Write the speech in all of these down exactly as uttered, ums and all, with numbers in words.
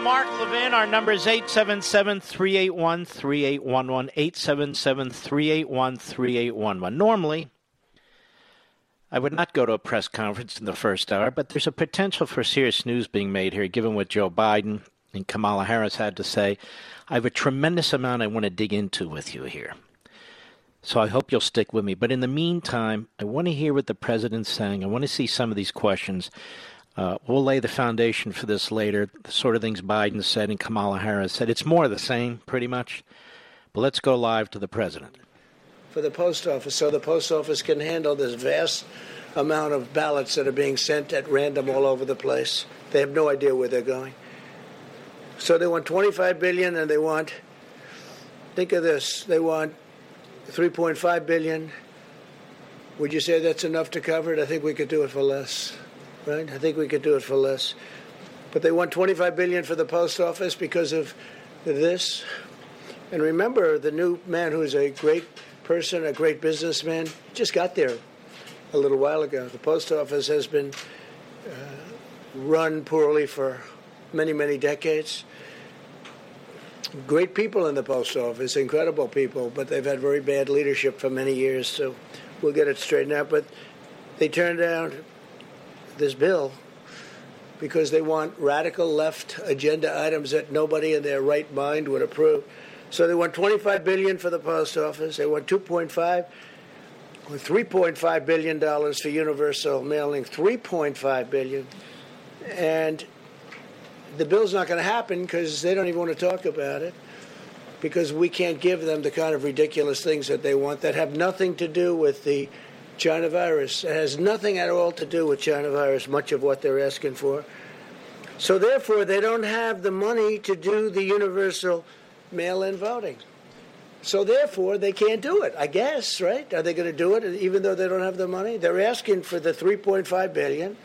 Mark Levin, our number is eight seven seven, three eight one, three eight one one, eight seven seven, three eight one, three eight one one. Normally, I would not go to a press conference in the first hour, but there's a potential for serious news being made here, given what Joe Biden and Kamala Harris had to say. I have a tremendous amount I want to dig into with you here, so I hope you'll stick with me. But in the meantime, I want to hear what the president's saying. I want to see some of these questions. Uh, we'll lay the foundation for this later, the sort of things Biden said and Kamala Harris said. It's more of the same, pretty much. But let's go live to the president. For the post office, so the post office can handle this vast amount of ballots that are being sent at random all over the place. They have no idea where they're going. So they want twenty-five billion dollars, and they want, think of this, they want three point five billion dollars. Would you say that's enough to cover it? I think we could do it for less. Right? I think we could do it for less. But they want twenty-five billion dollars for the post office because of this. And remember, the new man who's a great person, a great businessman, just got there a little while ago. The post office has been uh, run poorly for many, many decades. Great people in the post office, incredible people, but they've had very bad leadership for many years, so we'll get it straightened out. But they turned down this bill because they want radical left agenda items that nobody in their right mind would approve. So they want twenty-five billion dollars for the post office. They want two point five or three point five billion dollars for universal mailing, three point five billion dollars. And the bill's not going to happen because they don't even want to talk about it, because we can't give them the kind of ridiculous things that they want that have nothing to do with the China virus. It has nothing at all to do with China virus, much of what they're asking for. So therefore, they don't have the money to do the universal mail-in voting. So therefore, they can't do it, I guess, right? Are they going to do it even though they don't have the money? They're asking for the three point five billion dollars.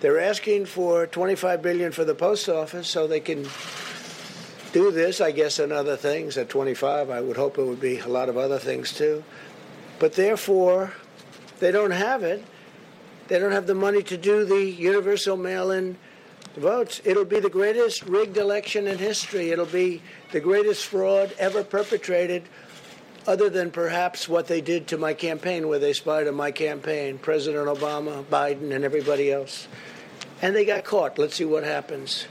They're asking for twenty-five billion dollars for the post office so they can do this, I guess, and other things. At twenty-five, I would hope it would be a lot of other things too. But therefore, they don't have it. They don't have the money to do the universal mail-in votes. It'll be the greatest rigged election in history. It'll be the greatest fraud ever perpetrated, other than perhaps what they did to my campaign, where they spied on my campaign, President Obama, Biden, and everybody else. And they got caught. Let's see what happens.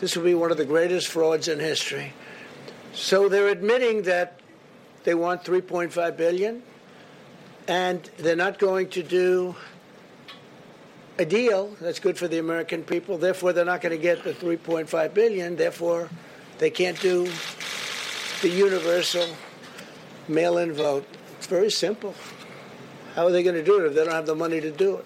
This will be one of the greatest frauds in history. So they're admitting that they want three point five billion dollars. And they're not going to do a deal that's good for the American people. Therefore, they're not going to get the three point five billion dollars. Therefore, they can't do the universal mail-in vote. It's very simple. How are they going to do it if they don't have the money to do it?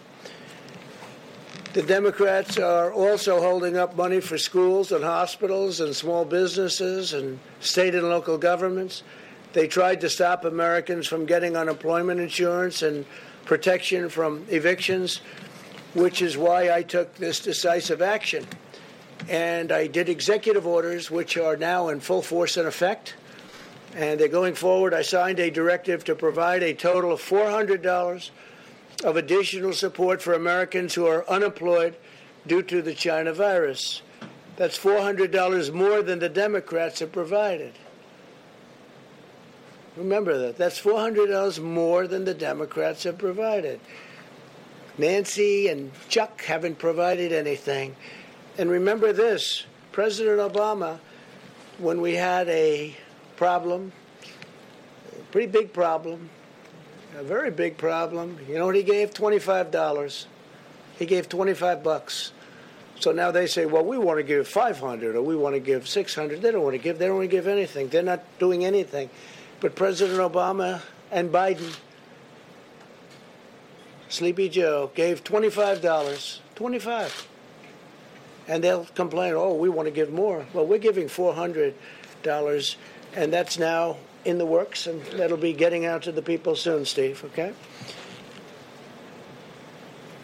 The Democrats are also holding up money for schools and hospitals and small businesses and state and local governments. They tried to stop Americans from getting unemployment insurance and protection from evictions, which is why I took this decisive action. And I did executive orders, which are now in full force and effect. And they're going forward. I signed a directive to provide a total of four hundred dollars of additional support for Americans who are unemployed due to the China virus. That's four hundred dollars more than the Democrats have provided. Remember that. That's four hundred dollars more than the Democrats have provided. Nancy and Chuck haven't provided anything. And remember this, President Obama, when we had a problem, a pretty big problem, a very big problem. You know what he gave? twenty-five dollars. He gave twenty-five bucks. So now they say, well, we want to give five hundred dollars or we want to give six hundred dollars. They don't want to give. They don't want to give anything. They're not doing anything. But President Obama and Biden, Sleepy Joe, gave twenty-five dollars. twenty-five dollars. And they'll complain, oh, we want to give more. Well, we're giving four hundred dollars, and that's now in the works, and that'll be getting out to the people soon, Steve, okay?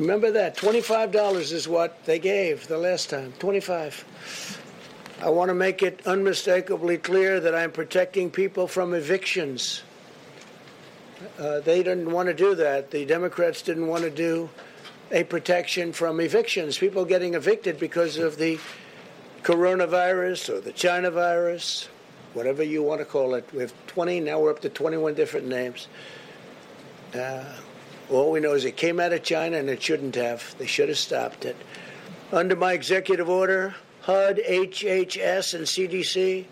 Remember that. twenty-five dollars is what they gave the last time, twenty-five dollars. I want to make it unmistakably clear that I'm protecting people from evictions. Uh, they didn't want to do that. The Democrats didn't want to do a protection from evictions, people getting evicted because of the coronavirus or the China virus, whatever you want to call it. We have twenty, now we're up to twenty-one different names. Uh, all we know is it came out of China and it shouldn't have. They should have stopped it. Under my executive order, H U D, H H S, and C D C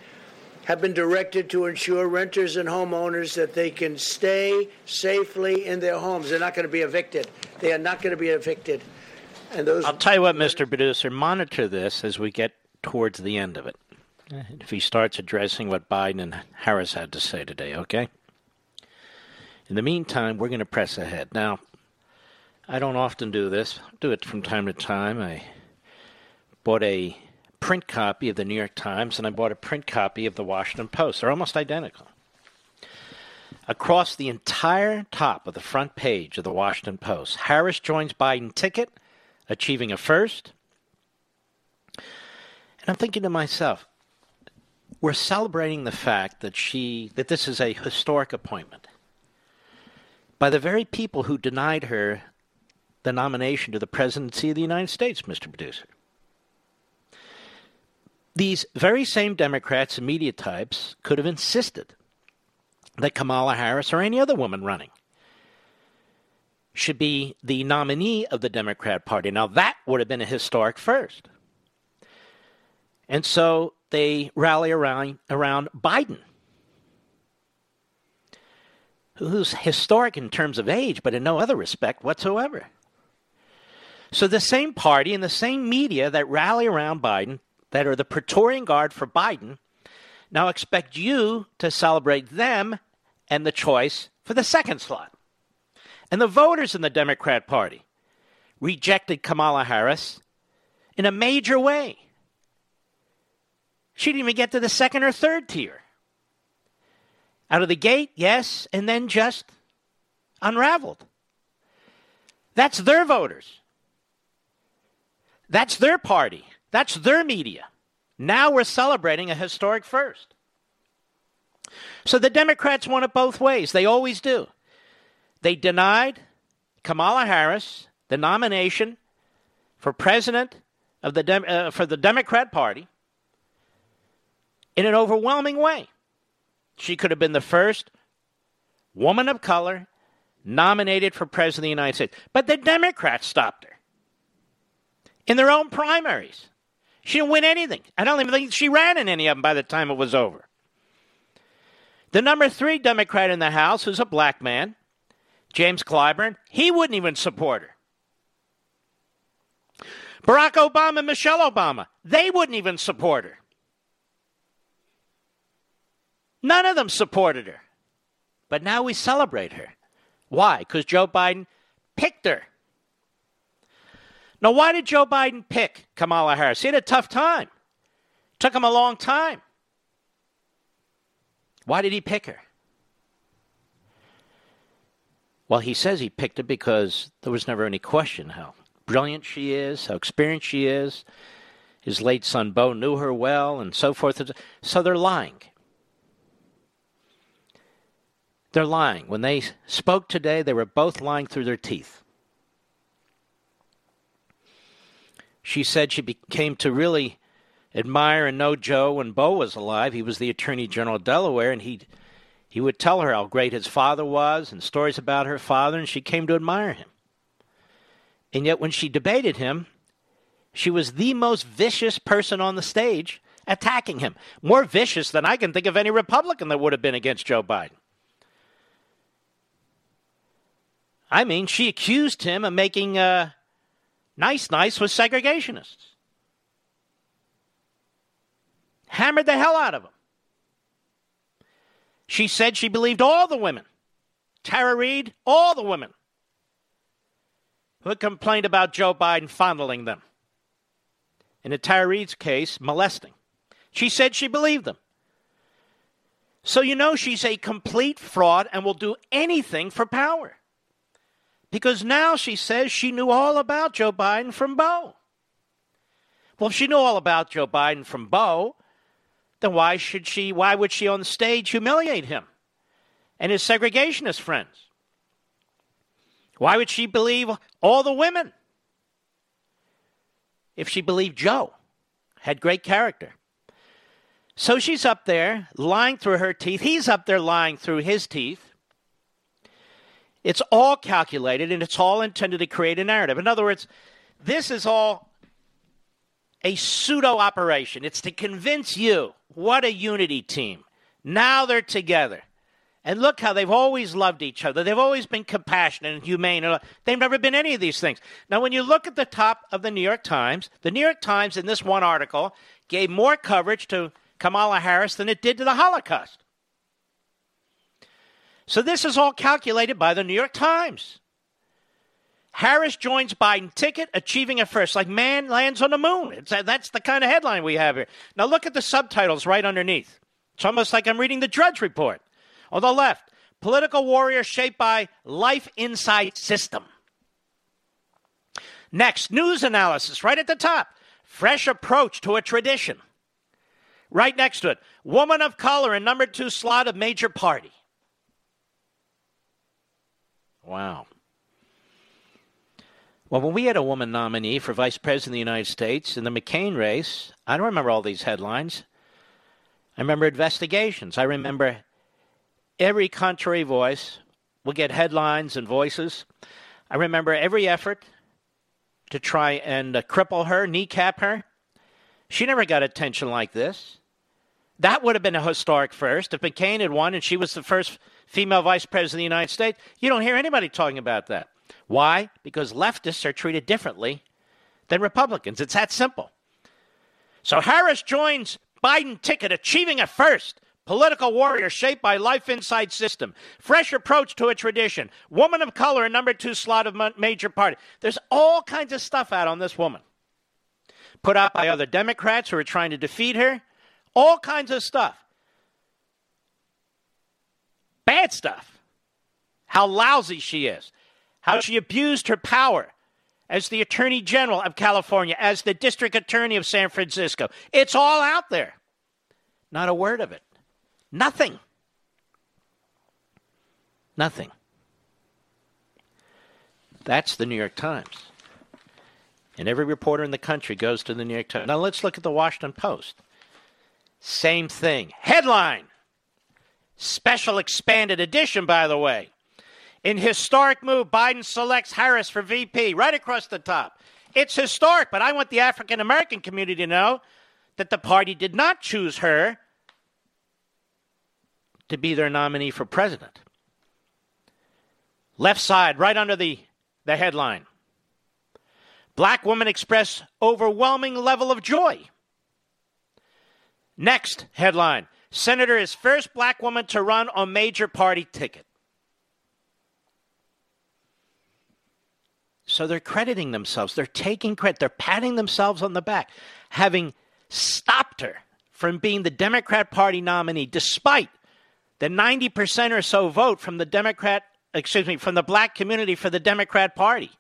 have been directed to ensure renters and homeowners that they can stay safely in their homes. They're not going to be evicted. They are not going to be evicted. And those. I'll tell you what, Mister Producer, monitor this as we get towards the end of it. If he starts addressing what Biden and Harris had to say today, okay? In the meantime, we're going to press ahead. Now, I don't often do this. I do it from time to time. I bought a print copy of the New York Times, and I bought a print copy of the Washington Post. They're almost identical. Across the entire top of the front page of the Washington Post, Harris joins Biden ticket, achieving a first. And I'm thinking to myself, we're celebrating the fact that she that this is a historic appointment by the very people who denied her the nomination to the presidency of the United States, Mister Producer. These very same Democrats and media types could have insisted that Kamala Harris or any other woman running should be the nominee of the Democrat Party. Now, that would have been a historic first. And so they rally around around Biden, who's historic in terms of age, but in no other respect whatsoever. So the same party and the same media that rally around Biden, that are the Praetorian Guard for Biden, now expect you to celebrate them and the choice for the second slot. And the voters in the Democrat Party rejected Kamala Harris in a major way. She didn't even get to the second or third tier. Out of the gate, yes, and then just unraveled. That's their voters. That's their party. That's their media. Now we're celebrating a historic first. So the Democrats won it both ways. They always do. They denied Kamala Harris the nomination for president of the Dem- uh, for the Democrat Party in an overwhelming way. She could have been the first woman of color nominated for president of the United States. But the Democrats stopped her in their own primaries. She didn't win anything. I don't even think she ran in any of them by the time it was over. The number three Democrat in the House, who's a black man, James Clyburn, he wouldn't even support her. Barack Obama and Michelle Obama, they wouldn't even support her. None of them supported her. But now we celebrate her. Why? Because Joe Biden picked her. Now, why did Joe Biden pick Kamala Harris? He had a tough time. It took him a long time. Why did he pick her? Well, he says he picked her because there was never any question how brilliant she is, how experienced she is. His late son, Beau, knew her well, and so forth. So they're lying. They're lying. When they spoke today, they were both lying through their teeth. She said she became to really admire and know Joe when Beau was alive. He was the Attorney General of Delaware, and he he would tell her how great his father was and stories about her father, and she came to admire him. And yet when she debated him, she was the most vicious person on the stage attacking him. More vicious than I can think of any Republican that would have been against Joe Biden. I mean, she accused him of making uh, nice, nice with segregationists. Hammered the hell out of him. She said she believed all the women. Tara Reid, all the women who had complained about Joe Biden fondling them. And in Tara Reid's case, molesting. She said she believed them. So you know she's a complete fraud and will do anything for power. Because now she says she knew all about Joe Biden from Beau. Well, if she knew all about Joe Biden from Beau, then why should she, why would she on stage humiliate him and his segregationist friends? Why would she believe all the women? If she believed Joe had great character. So she's up there lying through her teeth. He's up there lying through his teeth. It's all calculated and it's all intended to create a narrative. In other words, this is all a pseudo operation. It's to convince you, what a unity team. Now they're together. And look how they've always loved each other. They've always been compassionate and humane. They've never been any of these things. Now, when you look at the top of the New York Times, the New York Times in this one article gave more coverage to Kamala Harris than it did to the Holocaust. So this is all calculated by the New York Times. Harris joins Biden ticket, achieving a first, like man lands on the moon. It's, that's the kind of headline we have here. Now, look at the subtitles right underneath. It's almost like I'm reading the Drudge report. On the left, political warrior shaped by life inside system. Next, news analysis right at the top. Fresh approach to a tradition. Right next to it, woman of color in number two slot of major party. Wow. Well, when we had a woman nominee for vice president of the United States in the McCain race, I don't remember all these headlines. I remember investigations. I remember... Every contrary voice will get headlines and voices. I remember every effort to try and uh, cripple her, kneecap her. She never got attention like this. That would have been a historic first. If McCain had won and she was the first female vice president of the United States, you don't hear anybody talking about that. Why? Because leftists are treated differently than Republicans. It's that simple. So Harris joins Biden ticket, achieving a first. Political warrior shaped by life inside system. Fresh approach to a tradition. Woman of color in number two slot of major party. There's all kinds of stuff out on this woman. Put out by other Democrats who are trying to defeat her. All kinds of stuff. Bad stuff. How lousy she is. How she abused her power as the Attorney General of California, as the District Attorney of San Francisco. It's all out there. Not a word of it. Nothing. Nothing. That's the New York Times. And every reporter in the country goes to the New York Times. Now let's look at the Washington Post. Same thing. Headline. Special expanded edition, by the way. In historic move, Biden selects Harris for V P. Right across the top. It's historic, but I want the African American community to know that the party did not choose her to be their nominee for president. Left side, right under the, the headline. Black women express overwhelming level of joy. Next headline. Senator is first black woman to run on major party ticket. So they're crediting themselves. They're taking credit. They're patting themselves on the back, having stopped her from being the Democrat Party nominee, despite the ninety percent or so vote from the Democrat, excuse me, from the black community for the Democrat Party.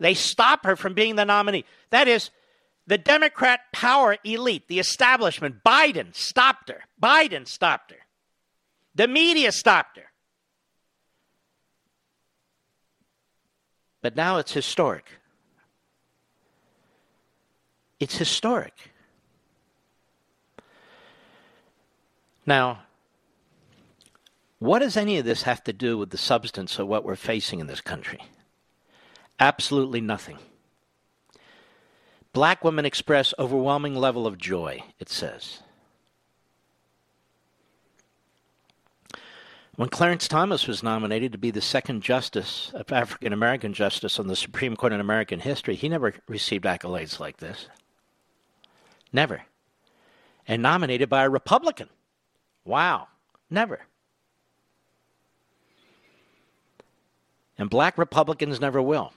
They stop her from being the nominee. That is, the Democrat power elite, the establishment, Biden stopped her. Biden stopped her. The media stopped her. But now it's historic. It's historic. Now, what does any of this have to do with the substance of what we're facing in this country? Absolutely nothing. Black women express overwhelming level of joy, it says. When Clarence Thomas was nominated to be the second justice, African-American justice on the Supreme Court in American history, he never received accolades like this. Never. And nominated by a Republican. Wow. Never. And black Republicans never will.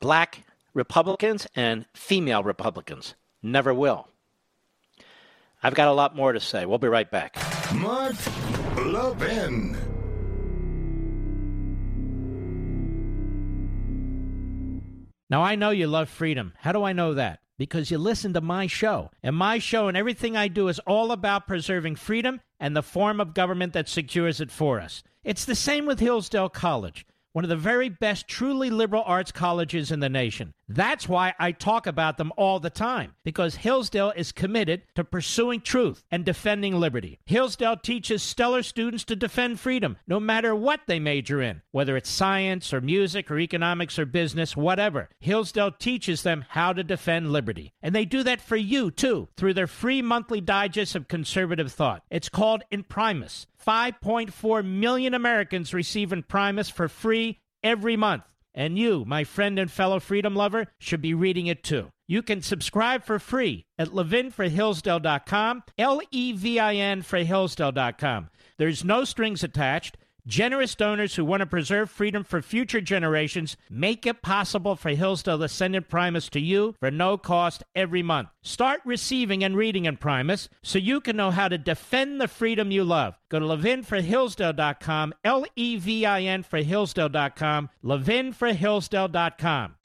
Black Republicans and female Republicans never will. I've got a lot more to say. We'll be right back. Mark Levin. Now, I know you love freedom. How do I know that? Because you listen to my show. And my show and everything I do is all about preserving freedom and the form of government that secures it for us. It's the same with Hillsdale College, one of the very best truly liberal arts colleges in the nation. That's why I talk about them all the time, because Hillsdale is committed to pursuing truth and defending liberty. Hillsdale teaches stellar students to defend freedom, no matter what they major in, whether it's science or music or economics or business, whatever. Hillsdale teaches them how to defend liberty. And they do that for you, too, through their free monthly digest of conservative thought. It's called Imprimis. five point four million Americans receive Imprimis for free every month. And you, my friend and fellow freedom lover, should be reading it too. You can subscribe for free at Levin for Hillsdale dot com, L E V I N for Hillsdale dot com. There's no strings attached. Generous donors who want to preserve freedom for future generations make it possible for Hillsdale to send Imprimis to you for no cost every month. Start receiving and reading Imprimis so you can know how to defend the freedom you love. Go to Levin for Hillsdale dot com, L E V I N for Hillsdale dot com, Levin for Hillsdale dot com.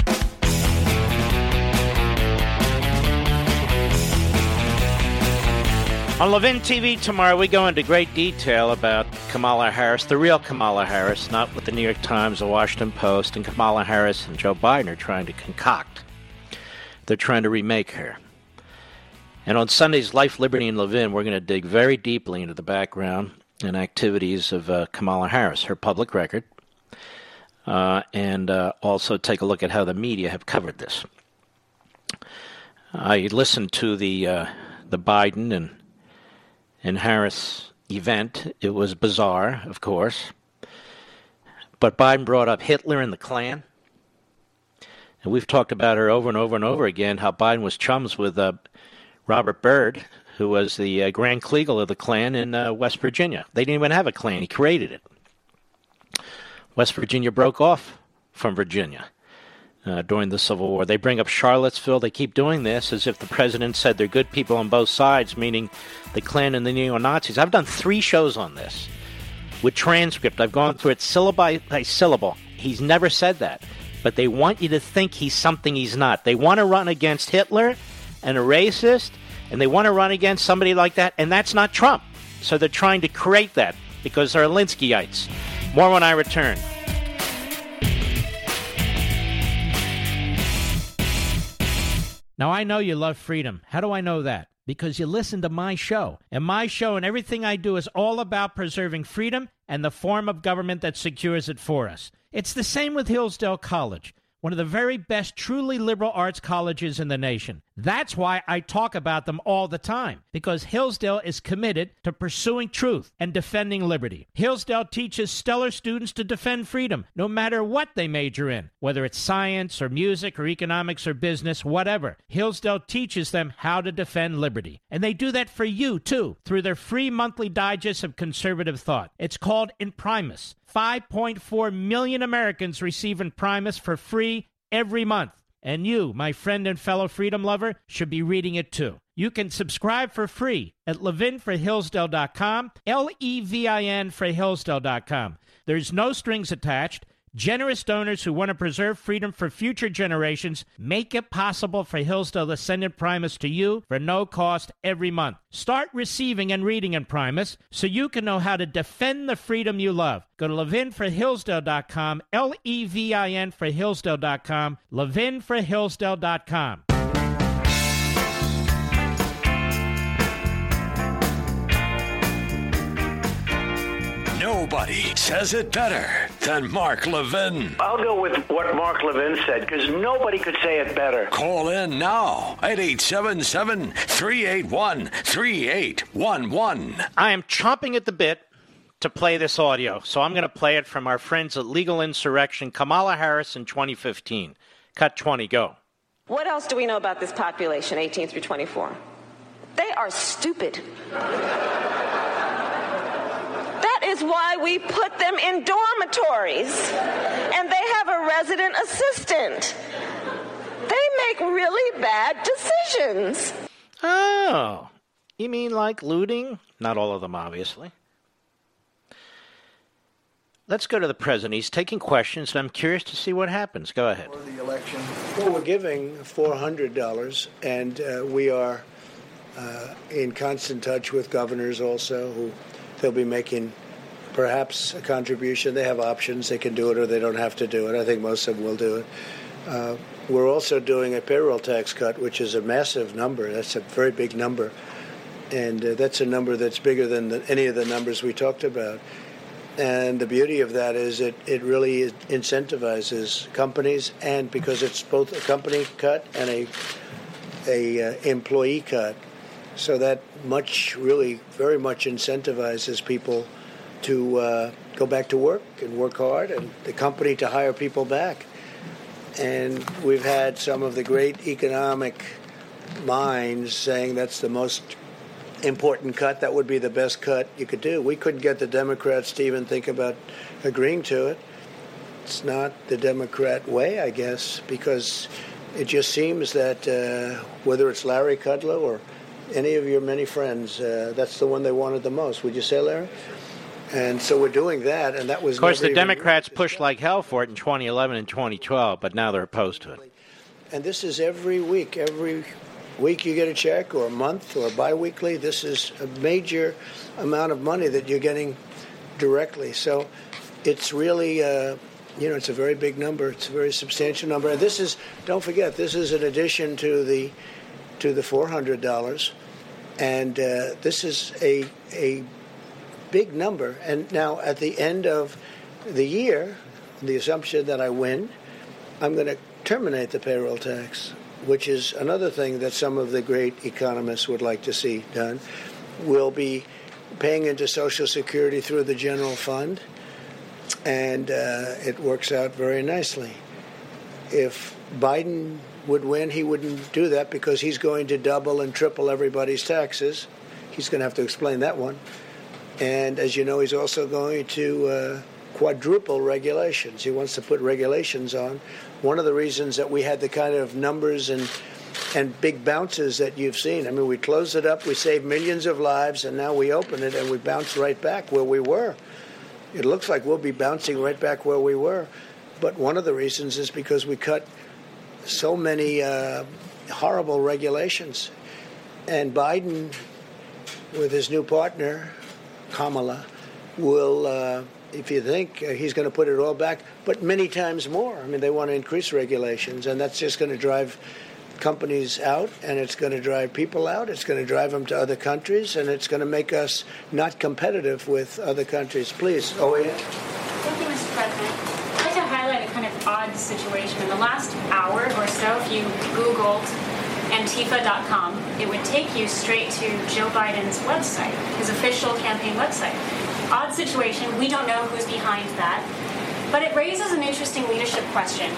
On Levin T V tomorrow, we go into great detail about Kamala Harris, the real Kamala Harris, not what the New York Times, the Washington Post, and Kamala Harris and Joe Biden are trying to concoct. They're trying to remake her. And on Sunday's Life, Liberty, and Levin, we're going to dig very deeply into the background and activities of uh, Kamala Harris, her public record, uh, and uh, also take a look at how the media have covered this. I listened to the uh, the Biden and In Harris' event. It was bizarre, of course. But Biden brought up Hitler and the Klan. And we've talked about her over and over and over again, how Biden was chums with uh, Robert Byrd, who was the uh, Grand Kleagle of the Klan in uh, West Virginia. They didn't even have a Klan. He created it. West Virginia broke off from Virginia uh, during the Civil War. They bring up Charlottesville. They keep doing this as if the president said they're good people on both sides, meaning the Klan and the neo-Nazis. I've done three shows on this with transcript. I've gone through it syllable by, by syllable. He's never said that. But they want you to think he's something he's not. They want to run against Hitler and a racist, and they want to run against somebody like that, and that's not Trump. So they're trying to create that because they're Linskyites. More when I return. Now, I know you love freedom. How do I know that? Because you listen to my show. And my show and everything I do is all about preserving freedom and the form of government that secures it for us. It's the same with Hillsdale College, one of the very best truly liberal arts colleges in the nation. That's why I talk about them all the time, because Hillsdale is committed to pursuing truth and defending liberty. Hillsdale teaches stellar students to defend freedom, no matter what they major in, whether it's science or music or economics or business, whatever. Hillsdale teaches them how to defend liberty. And they do that for you, too, through their free monthly digest of conservative thought. It's called Imprimis. five point four million Americans receive Imprimis for free every month. And you, my friend and fellow freedom lover, should be reading it too. You can subscribe for free at Levin for Hillsdale dot com, L E V I N for Hillsdale dot com. There's no strings attached. Generous donors who want to preserve freedom for future generations make it possible for Hillsdale to send Imprimis to you for no cost every month. Start receiving and reading Imprimis so you can know how to defend the freedom you love. Go to Levin for Hillsdale dot com, L E V I N for Hillsdale dot com, Levin for Hillsdale dot com. Nobody says it better than Mark Levin. I'll go with what Mark Levin said, because nobody could say it better. Call in now at eight seven seven, three eight one, three eight one one. I am chomping at the bit to play this audio, so I'm going to play it from our friends at Legal Insurrection, Kamala Harris in twenty fifteen. Cut twenty, go. What else do we know about this population, eighteen through twenty-four? They are stupid. Is why we put them in dormitories and they have a resident assistant. They make really bad decisions. Oh, you mean like looting? Not all of them, obviously. Let's go to the president. He's taking questions, and I'm curious to see what happens. Go ahead. For the election. Well, we're giving four hundred dollars, and uh, we are uh, in constant touch with governors also, who they'll be making perhaps a contribution. They have options. They can do it or they don't have to do it. I think most of them will do it. Uh, we're also doing a payroll tax cut, which is a massive number. That's a very big number. And uh, that's a number that's bigger than the, any of the numbers we talked about. And the beauty of that is it, it really incentivizes companies, and because it's both a company cut and a, a uh, employee cut. So that much, really, very much incentivizes people to uh, go back to work and work hard, and the company to hire people back. And we've had some of the great economic minds saying that's the most important cut, that would be the best cut you could do. We couldn't get the Democrats to even think about agreeing to it. It's not the Democrat way, I guess, because it just seems that uh, whether it's Larry Kudlow or any of your many friends, uh, that's the one they wanted the most. Would you say, Larry? And so we're doing that, and that was... Of course, the Democrats pushed like hell for it in twenty eleven and twenty twelve, but now they're opposed to it. And this is every week. Every week you get a check, or a month, or biweekly. This is a major amount of money that you're getting directly. So it's really, uh, you know, it's a very big number. It's a very substantial number. And this is, don't forget, this is in addition to the... to the four hundred dollars, and uh, this is a a big number. And now at the end of the year, the assumption that I win, I'm going to terminate the payroll tax, which is another thing that some of the great economists would like to see done. We'll be paying into Social Security through the general fund, and uh, it works out very nicely. If Biden would win, he wouldn't do that, because he's going to double and triple everybody's taxes. He's going to have to explain that one. And as you know, he's also going to uh, quadruple regulations. He wants to put regulations on. One of the reasons that we had the kind of numbers and and big bounces that you've seen. I mean, we closed it up, we saved millions of lives, and now we open it and we bounce right back where we were. It looks like we'll be bouncing right back where we were. But one of the reasons is because we cut so many uh, horrible regulations. And Biden, with his new partner, Kamala, will, uh, if you think, uh, he's going to put it all back, but many times more. I mean, they want to increase regulations, and that's just going to drive companies out, and it's going to drive people out, it's going to drive them to other countries, and it's going to make us not competitive with other countries. Please, O A N. Thank you, Mister President. Kind of odd situation. In the last hour or so, if you Googled Antifa dot com, it would take you straight to Joe Biden's website, his official campaign website. Odd situation. We don't know who's behind that. But it raises an interesting leadership question.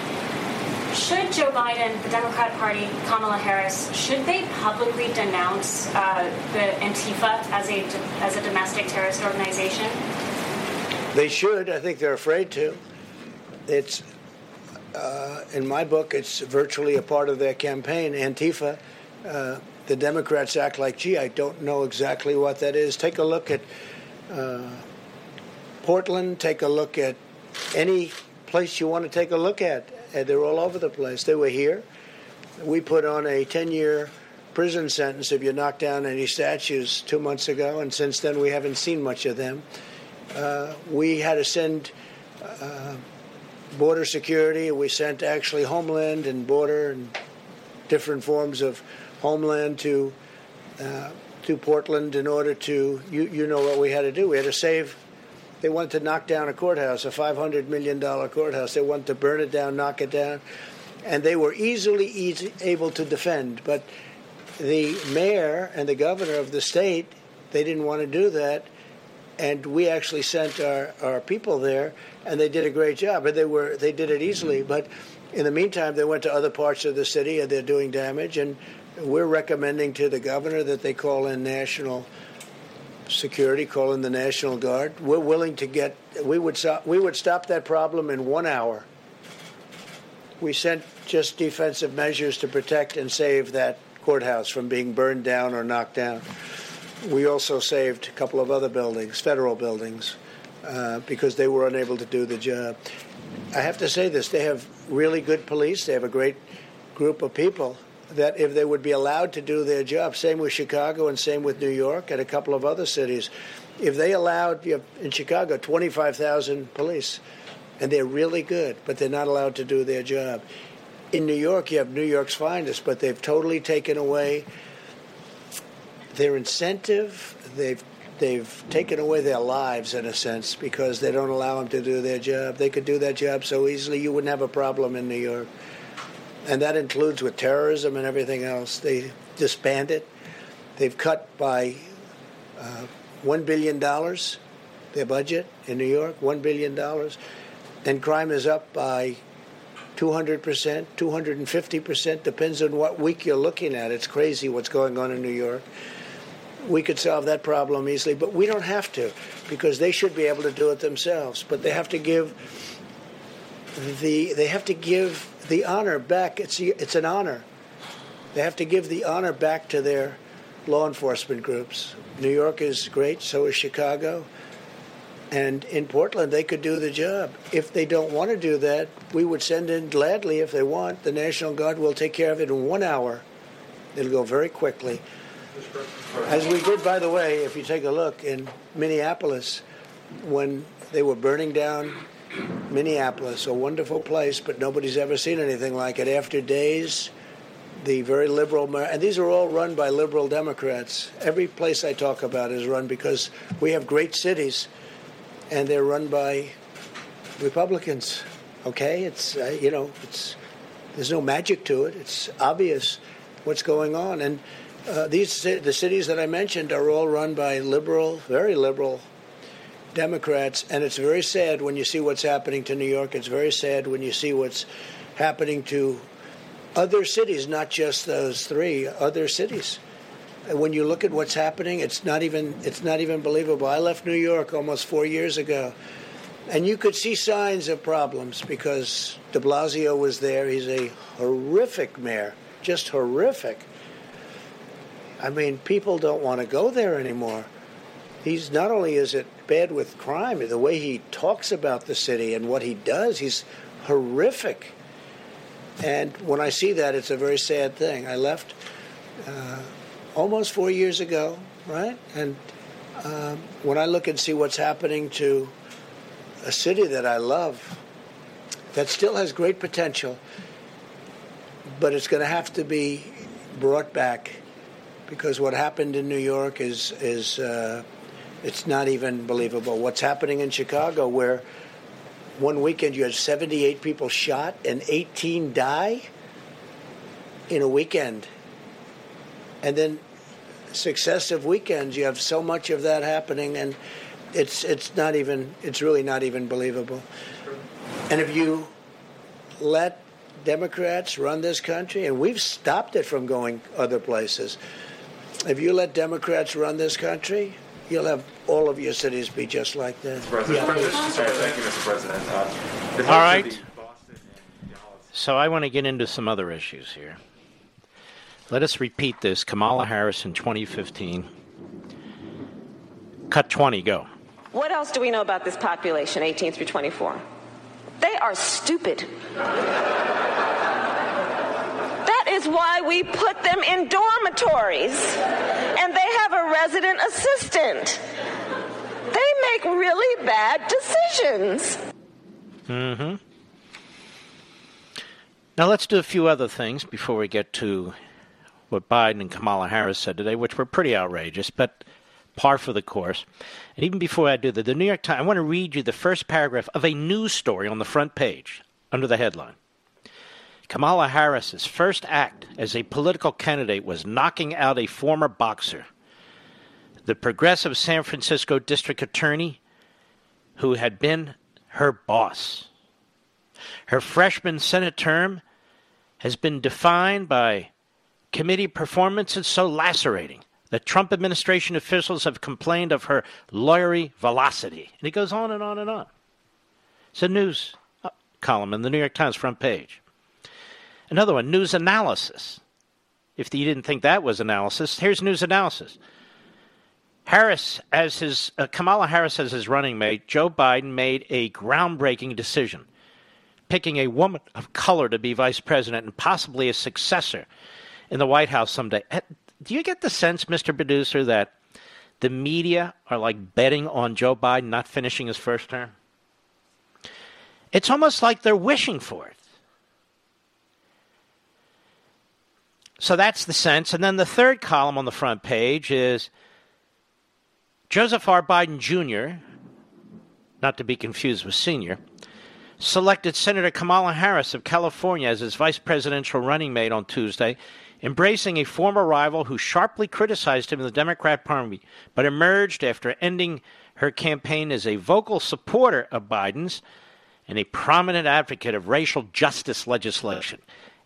Should Joe Biden, the Democratic Party, Kamala Harris, should they publicly denounce uh, the Antifa as a as a domestic terrorist organization? They should. I think they're afraid to. It's uh, in my book. It's virtually a part of their campaign. Antifa. Uh, the Democrats act like, gee, I don't know exactly what that is. Take a look at uh, Portland. Take a look at any place you want to take a look at. And they're all over the place. They were here. We put on a ten-year prison sentence if you knock down any statues two months ago, and since then we haven't seen much of them. Uh, we had to send uh, border security. We sent actually Homeland and border and different forms of Homeland to uh, to Portland in order to, you, you know what we had to do. We had to save. They want to knock down a courthouse, a five hundred million dollars courthouse. They want to burn it down, knock it down. And they were easily easy, able to defend. But the mayor and the governor of the state, they didn't want to do that. And we actually sent our, our people there, and they did a great job. And they were they did it easily. But in the meantime, they went to other parts of the city, and they're doing damage. And we're recommending to the governor that they call in national security, call in the National Guard. We're willing to get, we would, so, we would stop that problem in one hour. We sent just defensive measures to protect and save that courthouse from being burned down or knocked down. We also saved a couple of other buildings, federal buildings, uh, because they were unable to do the job. I have to say this, they have really good police. They have a great group of people that if they would be allowed to do their job, same with Chicago and same with New York and a couple of other cities, if they allowed, you know, in Chicago, twenty-five thousand police, and they're really good, but they're not allowed to do their job. In New York, you have New York's finest, but they've totally taken away their incentive. They've they've taken away their lives, in a sense, because they don't allow them to do their job. They could do that job so easily, you wouldn't have a problem in New York. And that includes with terrorism and everything else. They disband it. They've cut by uh, one billion dollars, their budget in New York, one billion dollars. And crime is up by two hundred percent, two hundred fifty percent, depends on what week you're looking at. It's crazy what's going on in New York. We could solve that problem easily, but we don't have to, because they should be able to do it themselves. But they have to give the, they have to give the honor back. It's it's an honor. They have to give the honor back to their law enforcement groups. New York is great, so is Chicago. And in Portland, they could do the job. If they don't want to do that, we would send in gladly if they want. The National Guard will take care of it in one hour. It'll go very quickly. As we did, by the way, if you take a look, in Minneapolis, when they were burning down Minneapolis, a wonderful place, but nobody's ever seen anything like it. After days, the very liberal, and these are all run by liberal Democrats. Every place I talk about is run, because we have great cities, and they're run by Republicans. Okay, it's uh, you know, it's there's no magic to it. It's obvious what's going on, and uh, these the cities that I mentioned are all run by liberal, very liberal Democrats, and it's very sad when you see what's happening to New York. It's very sad when you see what's happening to other cities, not just those three, other cities. When you look at what's happening, it's not even it's not even believable. I left New York almost four years ago, and you could see signs of problems because De Blasio was there. He's a horrific mayor, just horrific. I mean, people don't want to go there anymore. He's not only is it bad with crime, the way he talks about the city and what he does, he's horrific. And when I see that, it's a very sad thing. I left uh, almost four years ago, right? And uh, when I look and see what's happening to a city that I love, that still has great potential, but it's going to have to be brought back, because what happened in New York is is uh, it's not even believable. What's happening in Chicago, where one weekend you had seventy-eight people shot and eighteen die in a weekend. and then successive weekends you have so much of that happening, and it's it's not even it's really not even believable. And if you let Democrats run this country, and we've stopped it from going other places, if you let Democrats run this country, you'll have all of your cities be just like that. Mister President, yeah. Sorry, thank you, Mister President. Uh, all right. So I want to get into some other issues here. Let us repeat this. Kamala Harris in twenty fifteen. Cut twenty, go. What else do we know about this population, eighteen through twenty-four? They are stupid. That is why we put them in dormitories, and they have a resident assistant. They make really bad decisions. Mm-hmm. Now let's do a few other things before we get to what Biden and Kamala Harris said today, which were pretty outrageous, but par for the course. And even before I do that, the New York Times, I want to read you the first paragraph of a news story on the front page under the headline. Kamala Harris's first act as a political candidate was knocking out a former boxer. The progressive San Francisco district attorney who had been her boss. Her freshman Senate term has been defined by committee performances so lacerating that Trump administration officials have complained of her lawyery velocity. And it goes on and on and on. It's a news column in the New York Times front page. Another one, news analysis. If you didn't think that was analysis, here's news analysis. Harris, as his uh, Kamala Harris as his running mate, Joe Biden made a groundbreaking decision, picking a woman of color to be vice president and possibly a successor in the White House someday. Do you get the sense, Mister Producer, that the media are like betting on Joe Biden not finishing his first term? It's almost like they're wishing for it. So that's the sense. And then the third column on the front page is Joseph R. Biden Junior, not to be confused with Senior, selected Senator Kamala Harris of California as his vice presidential running mate on Tuesday, embracing a former rival who sharply criticized him in the Democrat Party, but emerged after ending her campaign as a vocal supporter of Biden's and a prominent advocate of racial justice legislation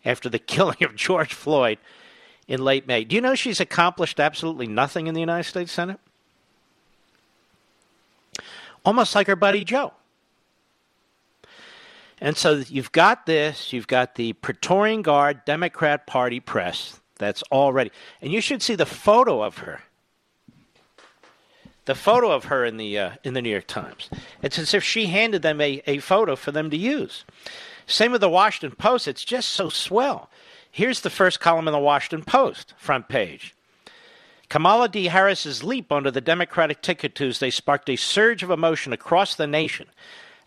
after the killing of George Floyd in late May. Do you know she's accomplished absolutely nothing in the United States Senate? Almost like her buddy Joe. And so you've got this, you've got the Praetorian Guard Democrat Party press that's already, and you should see the photo of her, the photo of her in the uh, in the New York Times. It's as if she handed them a, a photo for them to use. Same with the Washington Post. It's just so swell. Here's the first column in the Washington Post front page. Kamala D. Harris's leap onto the Democratic ticket Tuesday sparked a surge of emotion across the nation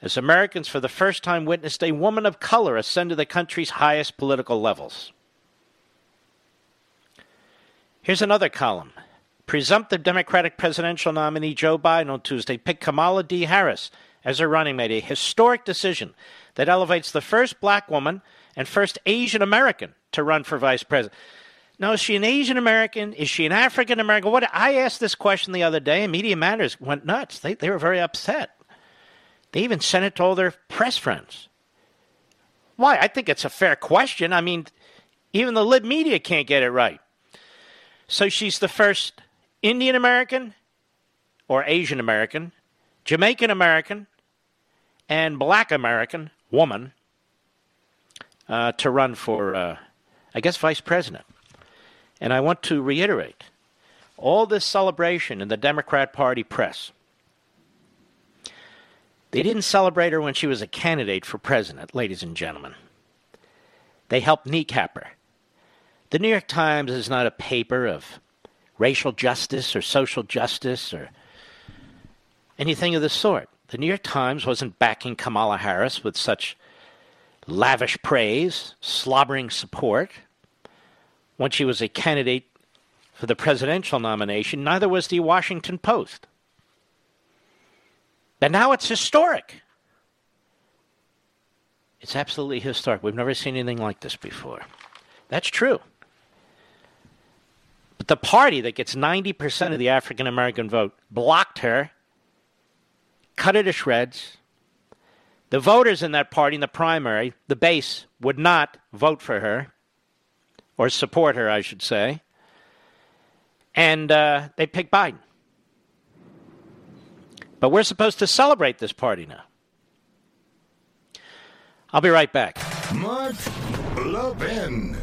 as Americans for the first time witnessed a woman of color ascend to the country's highest political levels. Here's another column. Presumptive Democratic presidential nominee Joe Biden on Tuesday picked Kamala D. Harris as her running mate, a historic decision that elevates the first black woman and first Asian American to run for vice president. Now, is she an Asian American? Is she an African American? What I asked this question the other day, and Media Matters went nuts. They, they were very upset. They even sent it to all their press friends. Why? I think it's a fair question. I mean, even the lib media can't get it right. So she's the first Indian American or Asian American, Jamaican American, and black American woman uh, to run for, uh, I guess, vice president. And I want to reiterate all this celebration in the Democrat Party press. They didn't celebrate her when she was a candidate for president, ladies and gentlemen. They helped kneecap her. The New York Times is not a paper of racial justice or social justice or anything of the sort. The New York Times wasn't backing Kamala Harris with such lavish praise, slobbering support. When she was a candidate for the presidential nomination, neither was the Washington Post. And now it's historic. It's absolutely historic. We've never seen anything like this before. That's true. But the party that gets ninety percent of the African-American vote blocked her, cut her to shreds. The voters in that party in the primary, the base, would not vote for her, or support her, I should say. And uh, they picked Biden. But we're supposed to celebrate this party now. I'll be right back. Mark Levin.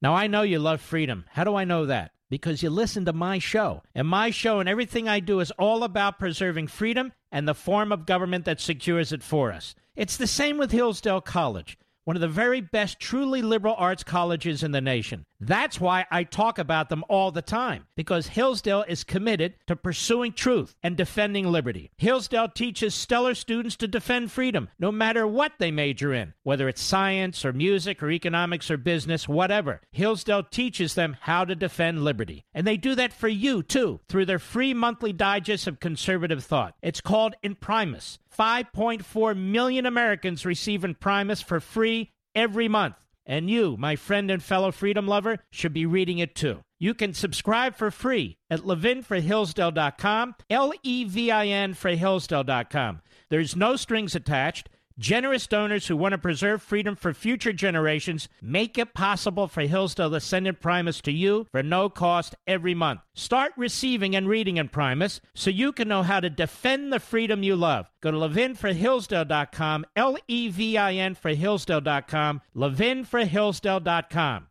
Now, I know you love freedom. How do I know that? Because you listen to my show. And my show and everything I do is all about preserving freedom and the form of government that secures it for us. It's the same with Hillsdale College, one of the very best truly liberal arts colleges in the nation. That's why I talk about them all the time, because Hillsdale is committed to pursuing truth and defending liberty. Hillsdale teaches stellar students to defend freedom, no matter what they major in, whether it's science or music or economics or business, whatever. Hillsdale teaches them how to defend liberty. And they do that for you, too, through their free monthly digest of conservative thought. It's called Imprimis. five point four million Americans receive Imprimis for free every month. And you, my friend and fellow freedom lover, should be reading it too. You can subscribe for free at Levin for Hillsdale dot com, L E V I N for Hillsdale dot com. There's no strings attached. Generous donors who want to preserve freedom for future generations make it possible for Hillsdale to send Imprimis to you for no cost every month. Start receiving and reading Imprimis so you can know how to defend the freedom you love. Go to Levin for Hillsdale dot com, L E V I N for Hillsdale dot com, Levin for Hillsdale dot com.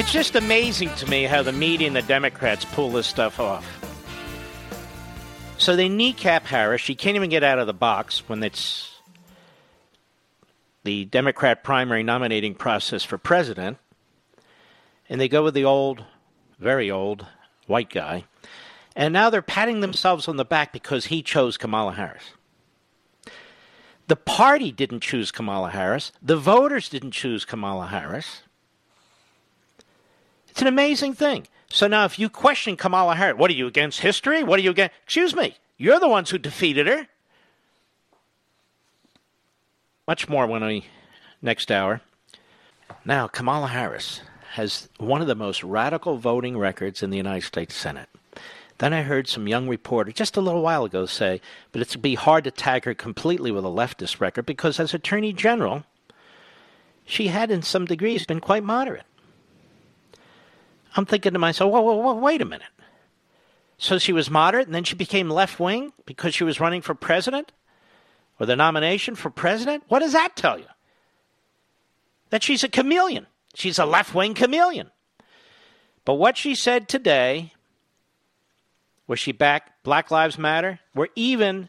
It's just amazing to me how the media and the Democrats pull this stuff off. So they kneecap Harris. She can't even get out of the box when it's the Democrat primary nominating process for president. And they go with the old, very old, white guy. And now they're patting themselves on the back because he chose Kamala Harris. The party didn't choose Kamala Harris. The voters didn't choose Kamala Harris. It's an amazing thing. So now if you question Kamala Harris, what are you, against history? What are you against? Excuse me, you're the ones who defeated her. Much more when we, next hour. Now, Kamala Harris has one of the most radical voting records in the United States Senate. Then I heard some young reporter just a little while ago say, but it's be hard to tag her completely with a leftist record because as Attorney General, she had in some degrees been quite moderate. I'm thinking to myself, whoa, whoa, whoa, wait a minute. So she was moderate and then she became left-wing because she was running for president or the nomination for president? What does that tell you? That she's a chameleon. She's a left-wing chameleon. But what she said today, was she back Black Lives Matter, where even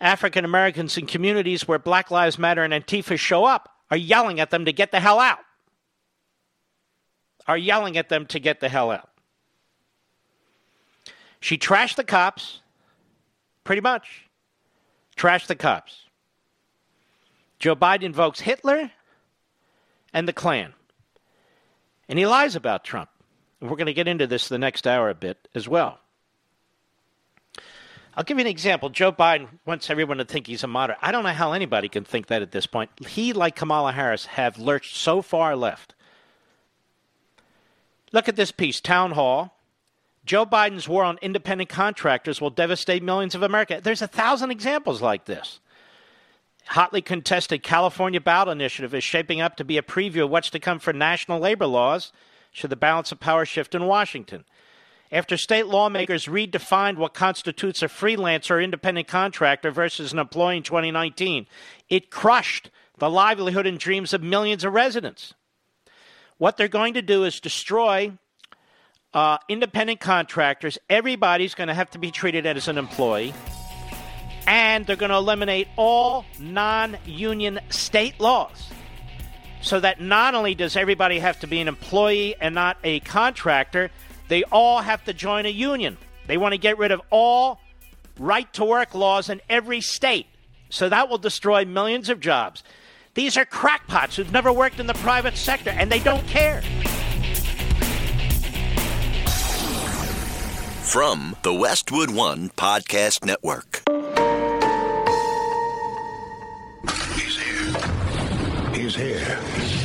African Americans in communities where Black Lives Matter and Antifa show up are yelling at them to get the hell out. are yelling at them to get the hell out. She trashed the cops, pretty much. Trashed the cops. Joe Biden invokes Hitler and the Klan. And he lies about Trump. And we're going to get into this the next hour a bit as well. I'll give you an example. Joe Biden wants everyone to think he's a moderate. I don't know how anybody can think that at this point. He, like Kamala Harris, have lurched so far left. Look at this piece, Town Hall. Joe Biden's war on independent contractors will devastate millions of Americans. There's a thousand examples like this. Hotly contested California ballot initiative is shaping up to be a preview of what's to come for national labor laws should the balance of power shift in Washington. After state lawmakers redefined what constitutes a freelancer or independent contractor versus an employee in twenty nineteen, it crushed the livelihood and dreams of millions of residents. What they're going to do is destroy uh, independent contractors. Everybody's going to have to be treated as an employee. And they're going to eliminate all non-union state laws so that not only does everybody have to be an employee and not a contractor, they all have to join a union. They want to get rid of all right-to-work laws in every state. So that will destroy millions of jobs. These are crackpots who've never worked in the private sector, and they don't care. from the Westwood One Podcast Network. He's here. He's here.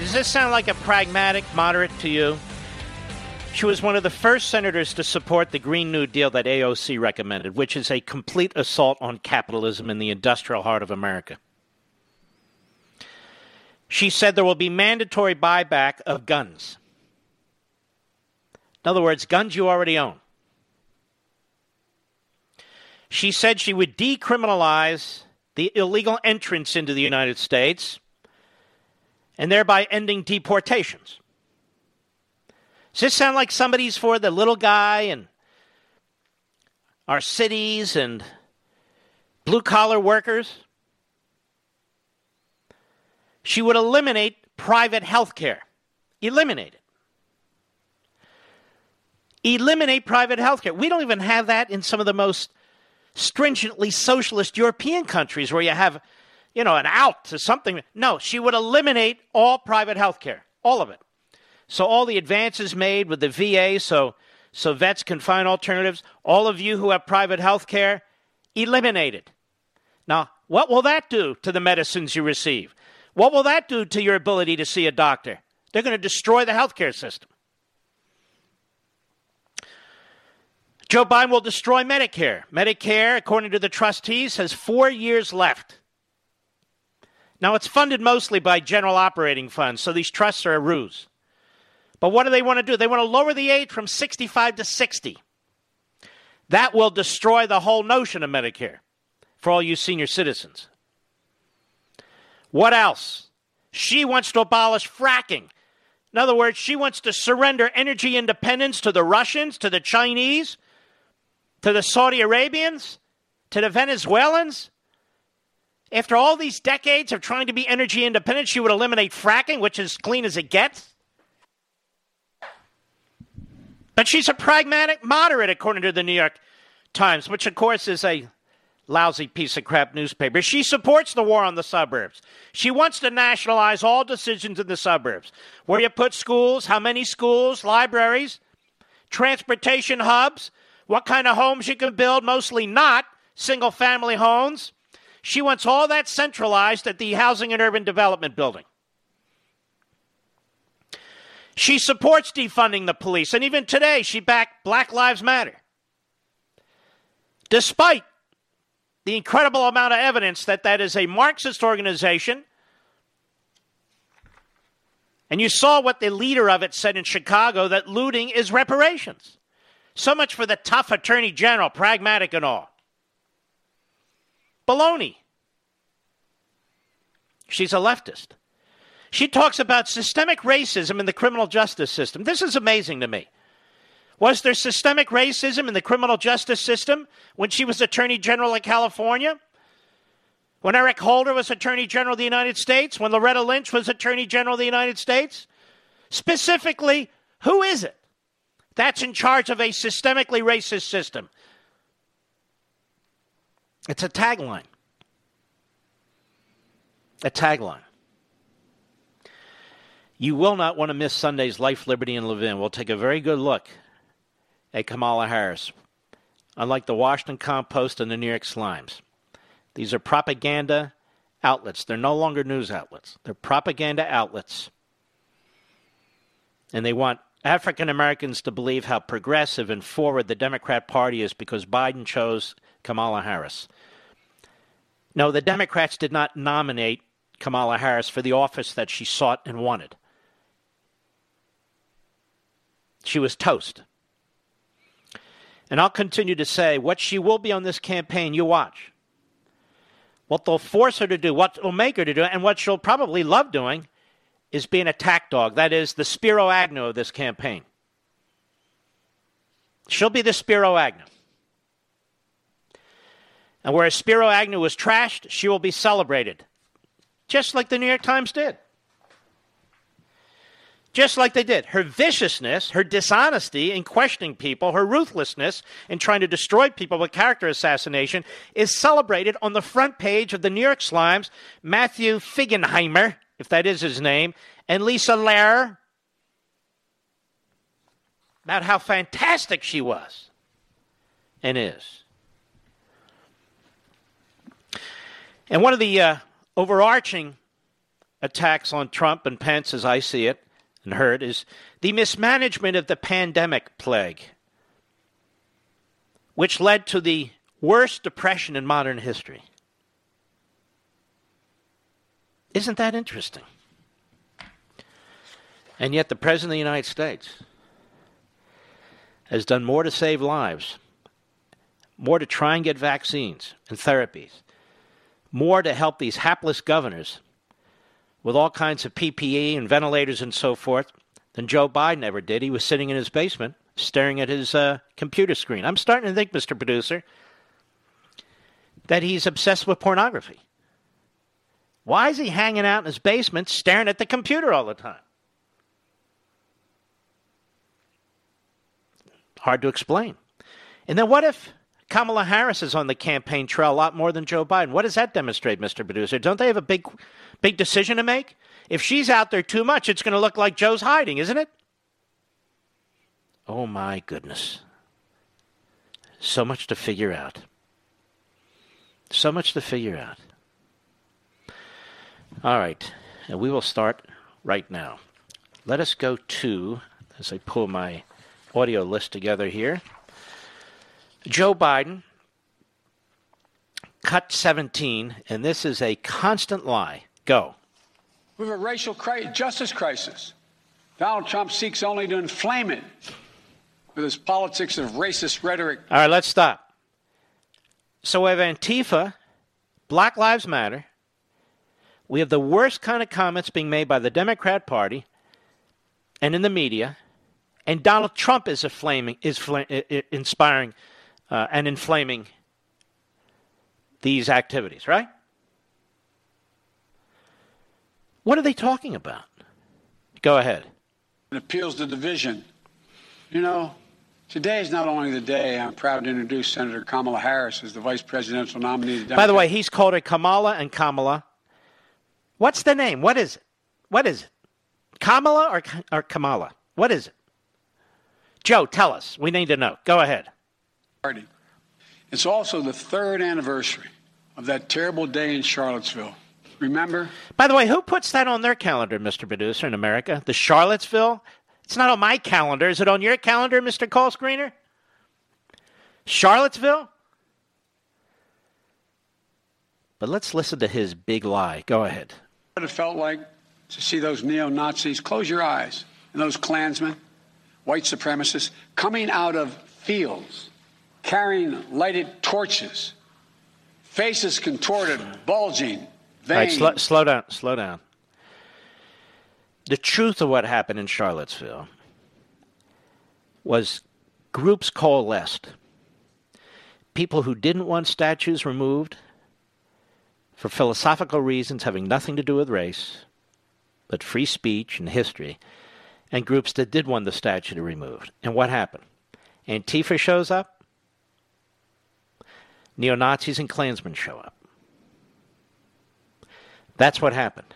Does this sound like a pragmatic moderate to you? She was one of the first senators to support the Green New Deal that A O C recommended, which is a complete assault on capitalism in the industrial heart of America. She said there will be mandatory buyback of guns. In other words, guns you already own. She said she would decriminalize the illegal entrance into the United States and thereby ending deportations. Does this sound like somebody's for the little guy and our cities and blue-collar workers? She would eliminate private health care. Eliminate it. Eliminate private health care. We don't even have that in some of the most stringently socialist European countries where you have, you know, an out to something. No, she would eliminate all private health care, all of it. So all the advances made with the V A so, so vets can find alternatives, all of you who have private health care, eliminated. Now, what will that do to the medicines you receive? What will that do to your ability to see a doctor? They're going to destroy the healthcare system. Joe Biden will destroy Medicare. Medicare, according to the trustees, has four years left. Now, it's funded mostly by general operating funds, so these trusts are a ruse. But what do they want to do? They want to lower the age from sixty-five to sixty. That will destroy the whole notion of Medicare for all you senior citizens. What else? She wants to abolish fracking. In other words, she wants to surrender energy independence to the Russians, to the Chinese, to the Saudi Arabians, to the Venezuelans. After all these decades of trying to be energy independent, she would eliminate fracking, which is clean as it gets. But she's a pragmatic moderate, according to the New York Times, which, of course, is a lousy piece of crap newspaper. She supports the war on the suburbs. She wants to nationalize all decisions in the suburbs, where you put schools, how many schools, libraries, transportation hubs, what kind of homes you can build, mostly not single-family homes. She wants all that centralized at the Housing and Urban Development Building. She supports defunding the police, and even today she backed Black Lives Matter, despite the incredible amount of evidence that that is a Marxist organization. And you saw what the leader of it said in Chicago, that looting is reparations. So much for the tough attorney general, pragmatic and all. Baloney. She's a leftist. She talks about systemic racism in the criminal justice system. This is amazing to me. Was there systemic racism in the criminal justice system when she was Attorney General of California? When Eric Holder was Attorney General of the United States? When Loretta Lynch was Attorney General of the United States? Specifically, who is it that's in charge of a systemically racist system? It's a tagline. A tagline. You will not want to miss Sunday's Life, Liberty, and Levin. We'll take a very good look at Kamala Harris. Unlike the Washington Compost and the New York Slimes, these are propaganda outlets. They're no longer news outlets. They're propaganda outlets. And they want African Americans to believe how progressive and forward the Democrat Party is because Biden chose Kamala Harris. No, the Democrats did not nominate Kamala Harris for the office that she sought and wanted. She was toast. And I'll continue to say what she will be on this campaign, you watch. What they'll force her to do, what will make her to do, and what she'll probably love doing is being an attack dog. That is the Spiro Agnew of this campaign. She'll be the Spiro Agnew. And whereas Spiro Agnew was trashed, she will be celebrated. Just like the New York Times did. Just like they did. Her viciousness, her dishonesty in questioning people, her ruthlessness in trying to destroy people with character assassination is celebrated on the front page of the New York Slimes. Matthew Figgenheimer, if that is his name, and Lisa Lehrer, about how fantastic she was and is. And one of the uh, overarching attacks on Trump and Pence, as I see it, and heard, is the mismanagement of the pandemic plague, which led to the worst depression in modern history. Isn't that interesting? And yet the President of the United States has done more to save lives, more to try and get vaccines and therapies, more to help these hapless governors with all kinds of P P E and ventilators and so forth, than Joe Biden ever did. He was sitting in his basement, staring at his uh, computer screen. I'm starting to think, Mister Producer, that he's obsessed with pornography. Why is he hanging out in his basement, staring at the computer all the time? Hard to explain. And then what if Kamala Harris is on the campaign trail a lot more than Joe Biden? What does that demonstrate, Mister Producer? Don't they have a big, big decision to make? If she's out there too much, it's going to look like Joe's hiding, isn't it? Oh, my goodness. So much to figure out. So much to figure out. All right. And we will start right now. Let us go to, as I pull my audio list together here, Joe Biden, cut seventeen, and this is a constant lie. Go. We have a racial cri- justice crisis. Donald Trump seeks only to inflame it with his politics of racist rhetoric. All right, let's stop. So we have Antifa, Black Lives Matter. We have the worst kind of comments being made by the Democrat Party and in the media. And Donald Trump is, inflaming, is fl- inspiring Uh, and inflaming these activities, right? What are they talking about? Go ahead. It appeals to division. You know, today is not only the day I'm proud to introduce Senator Kamala Harris as the vice presidential nominee. Democrat. By the way, he's called her Kamala and Kamala. What's the name? What is it? What is it? Kamala or, or Kamala? What is it? Joe, tell us. We need to know. Go ahead. It's also the third anniversary of that terrible day in Charlottesville. Remember? By the way, who puts that on their calendar, Mister Producer, in America? The Charlottesville? It's not on my calendar. Is it on your calendar, Mister Call Screener? Charlottesville? But let's listen to his big lie. Go ahead. What it felt like to see those neo-Nazis, close your eyes, and those Klansmen, white supremacists, coming out of fields, carrying lighted torches, faces contorted, bulging, veins. All right, sl- slow down, slow down. The truth of what happened in Charlottesville was groups coalesced. People who didn't want statues removed for philosophical reasons having nothing to do with race, but free speech and history, and groups that did want the statue removed. And what happened? Antifa shows up. Neo-Nazis and Klansmen show up. That's what happened.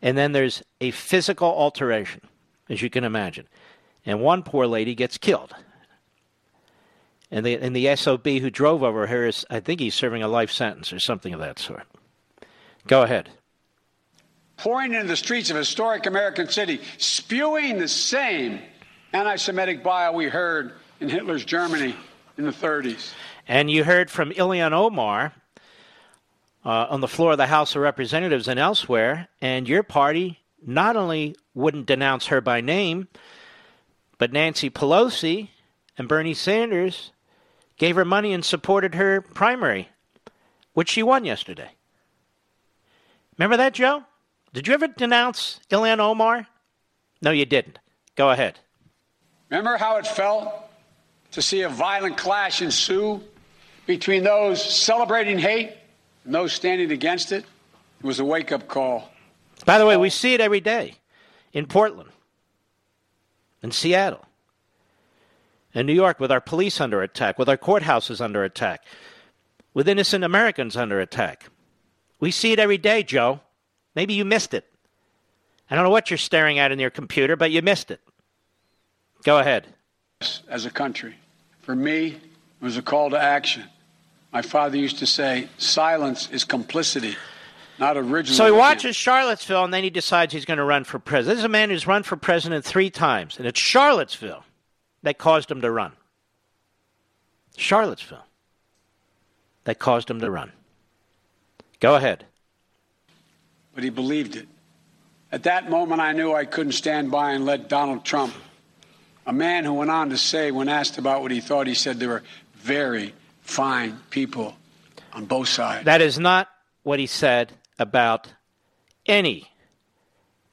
And then there's a physical alteration, as you can imagine. And one poor lady gets killed. And the, and the S O B who drove over her is, I think he's serving a life sentence or something of that sort. Go ahead. Pouring into the streets of historic American city, spewing the same anti-Semitic bile we heard in Hitler's Germany in the thirties. And you heard from Ilhan Omar uh, on the floor of the House of Representatives and elsewhere, and your party not only wouldn't denounce her by name, but Nancy Pelosi and Bernie Sanders gave her money and supported her primary, which she won yesterday. Remember that, Joe? Did you ever denounce Ilhan Omar? No, you didn't. Go ahead. Remember how it felt to see a violent clash ensue between those celebrating hate and those standing against it. It was a wake-up call. By the way, we see it every day in Portland, in Seattle, in New York with our police under attack, with our courthouses under attack, with innocent Americans under attack. We see it every day, Joe. Maybe you missed it. I don't know what you're staring at in your computer, but you missed it. Go ahead. As a country, for me, it was a call to action. My father used to say, silence is complicity. Not originally. So he watches Charlottesville, and then he decides he's going to run for president. This is a man who's run for president three times, and it's Charlottesville that caused him to run. Charlottesville that caused him to run. Go ahead. But he believed it. At that moment, I knew I couldn't stand by and let Donald Trump, a man who went on to say, when asked about what he thought, he said there were very fine people on both sides. That is not what he said about any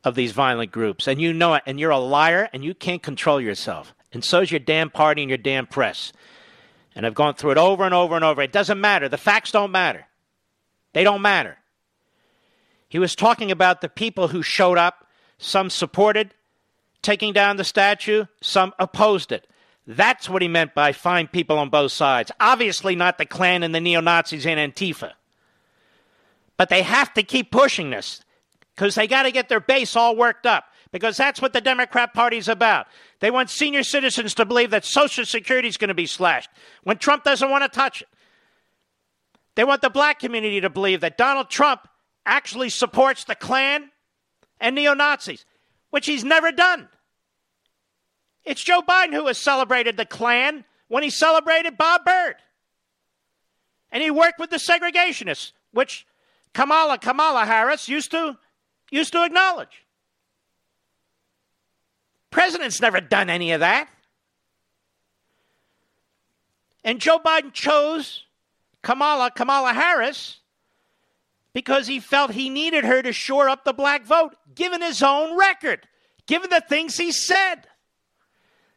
of these violent groups. And you know it, and you're a liar, and you can't control yourself. And so's your damn party and your damn press. And I've gone through it over and over and over. It doesn't matter. The facts don't matter. They don't matter. He was talking about the people who showed up, some supported taking down the statue, some opposed it. That's what he meant by fine people on both sides. Obviously not the Klan and the neo-Nazis and Antifa. But they have to keep pushing this because they got to get their base all worked up because that's what the Democrat Party's about. They want senior citizens to believe that Social Security is going to be slashed when Trump doesn't want to touch it. They want the black community to believe that Donald Trump actually supports the Klan and neo-Nazis, which he's never done. It's Joe Biden who has celebrated the Klan when he celebrated Bob Byrd. And he worked with the segregationists, which Kamala, Kamala Harris used to, used to acknowledge. President's never done any of that. And Joe Biden chose Kamala, Kamala Harris because he felt he needed her to shore up the black vote, given his own record, given the things he said.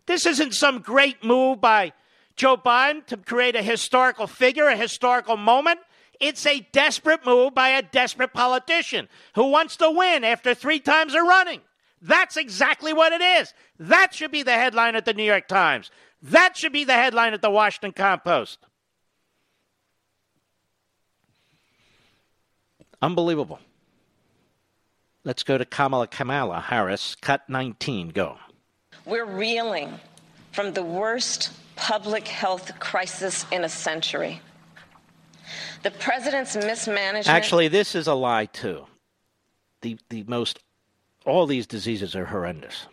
This isn't some great move by Joe Biden to create a historical figure, a historical moment. It's a desperate move by a desperate politician who wants to win after three times of running. That's exactly what it is. That should be the headline at the New York Times. That should be the headline at the Washington Compost. Unbelievable. Let's go to Kamala Kamala Harris. Cut nineteen, go. We're reeling from the worst public health crisis in a century. The president's mismanagement. Actually, this is a lie, too. The the most, all these diseases are horrendous.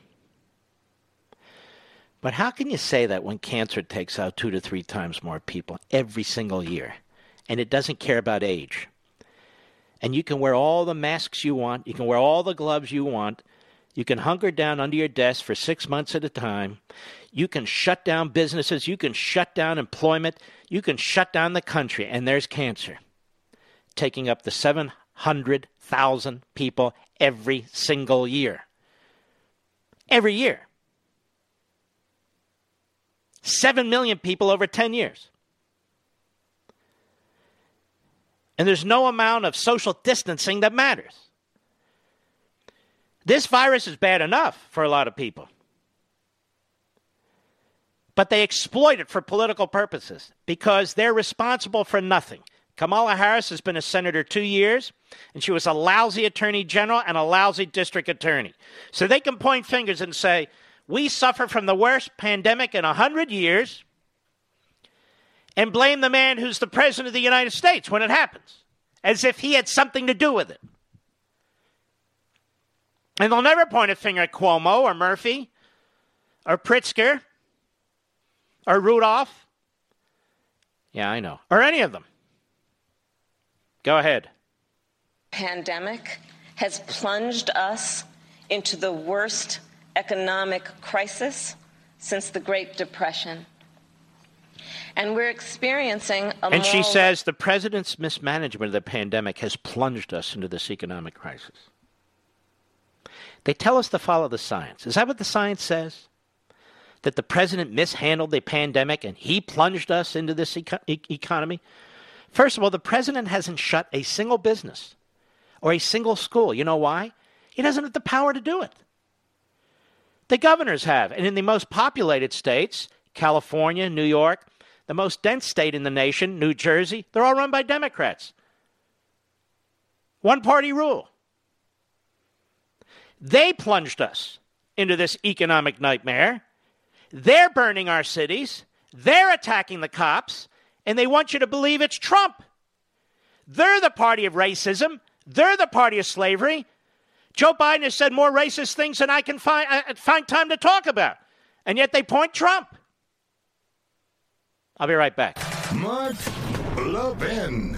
But how can you say that when cancer takes out two to three times more people every single year, and it doesn't care about age? And you can wear all the masks you want. You can wear all the gloves you want. You can hunker down under your desk for six months at a time. You can shut down businesses. You can shut down employment. You can shut down the country. And there's cancer, taking up the seven hundred thousand people every single year. Every year. seven million people over ten years. And there's no amount of social distancing that matters. This virus is bad enough for a lot of people. But they exploit it for political purposes because they're responsible for nothing. Kamala Harris has been a senator two years, and she was a lousy attorney general and a lousy district attorney. So they can point fingers and say, we suffer from the worst pandemic in one hundred years, and blame the man who's the president of the United States when it happens, as if he had something to do with it. And they'll never point a finger at Cuomo or Murphy or Pritzker or Rudolph. Yeah, I know. Or any of them. Go ahead. Pandemic has plunged us into the worst economic crisis since the Great Depression. And we're experiencing a And she says the president's mismanagement of the pandemic has plunged us into this economic crisis. They tell us to follow the science. Is that what the science says? that the president mishandled the pandemic and he plunged us into this eco- economy? First of all, the president hasn't shut a single business or a single school. You know why? He doesn't have the power to do it. The governors have. And in the most populated states, California, New York, the most dense state in the nation, New Jersey, they're all run by Democrats. One-party rule. They plunged us into this economic nightmare. They're burning our cities. They're attacking the cops. And they want you to believe it's Trump. They're the party of racism. They're the party of slavery. Joe Biden has said more racist things than I can find, uh, find time to talk about. And yet they point Trump. I'll be right back. Mark Levin.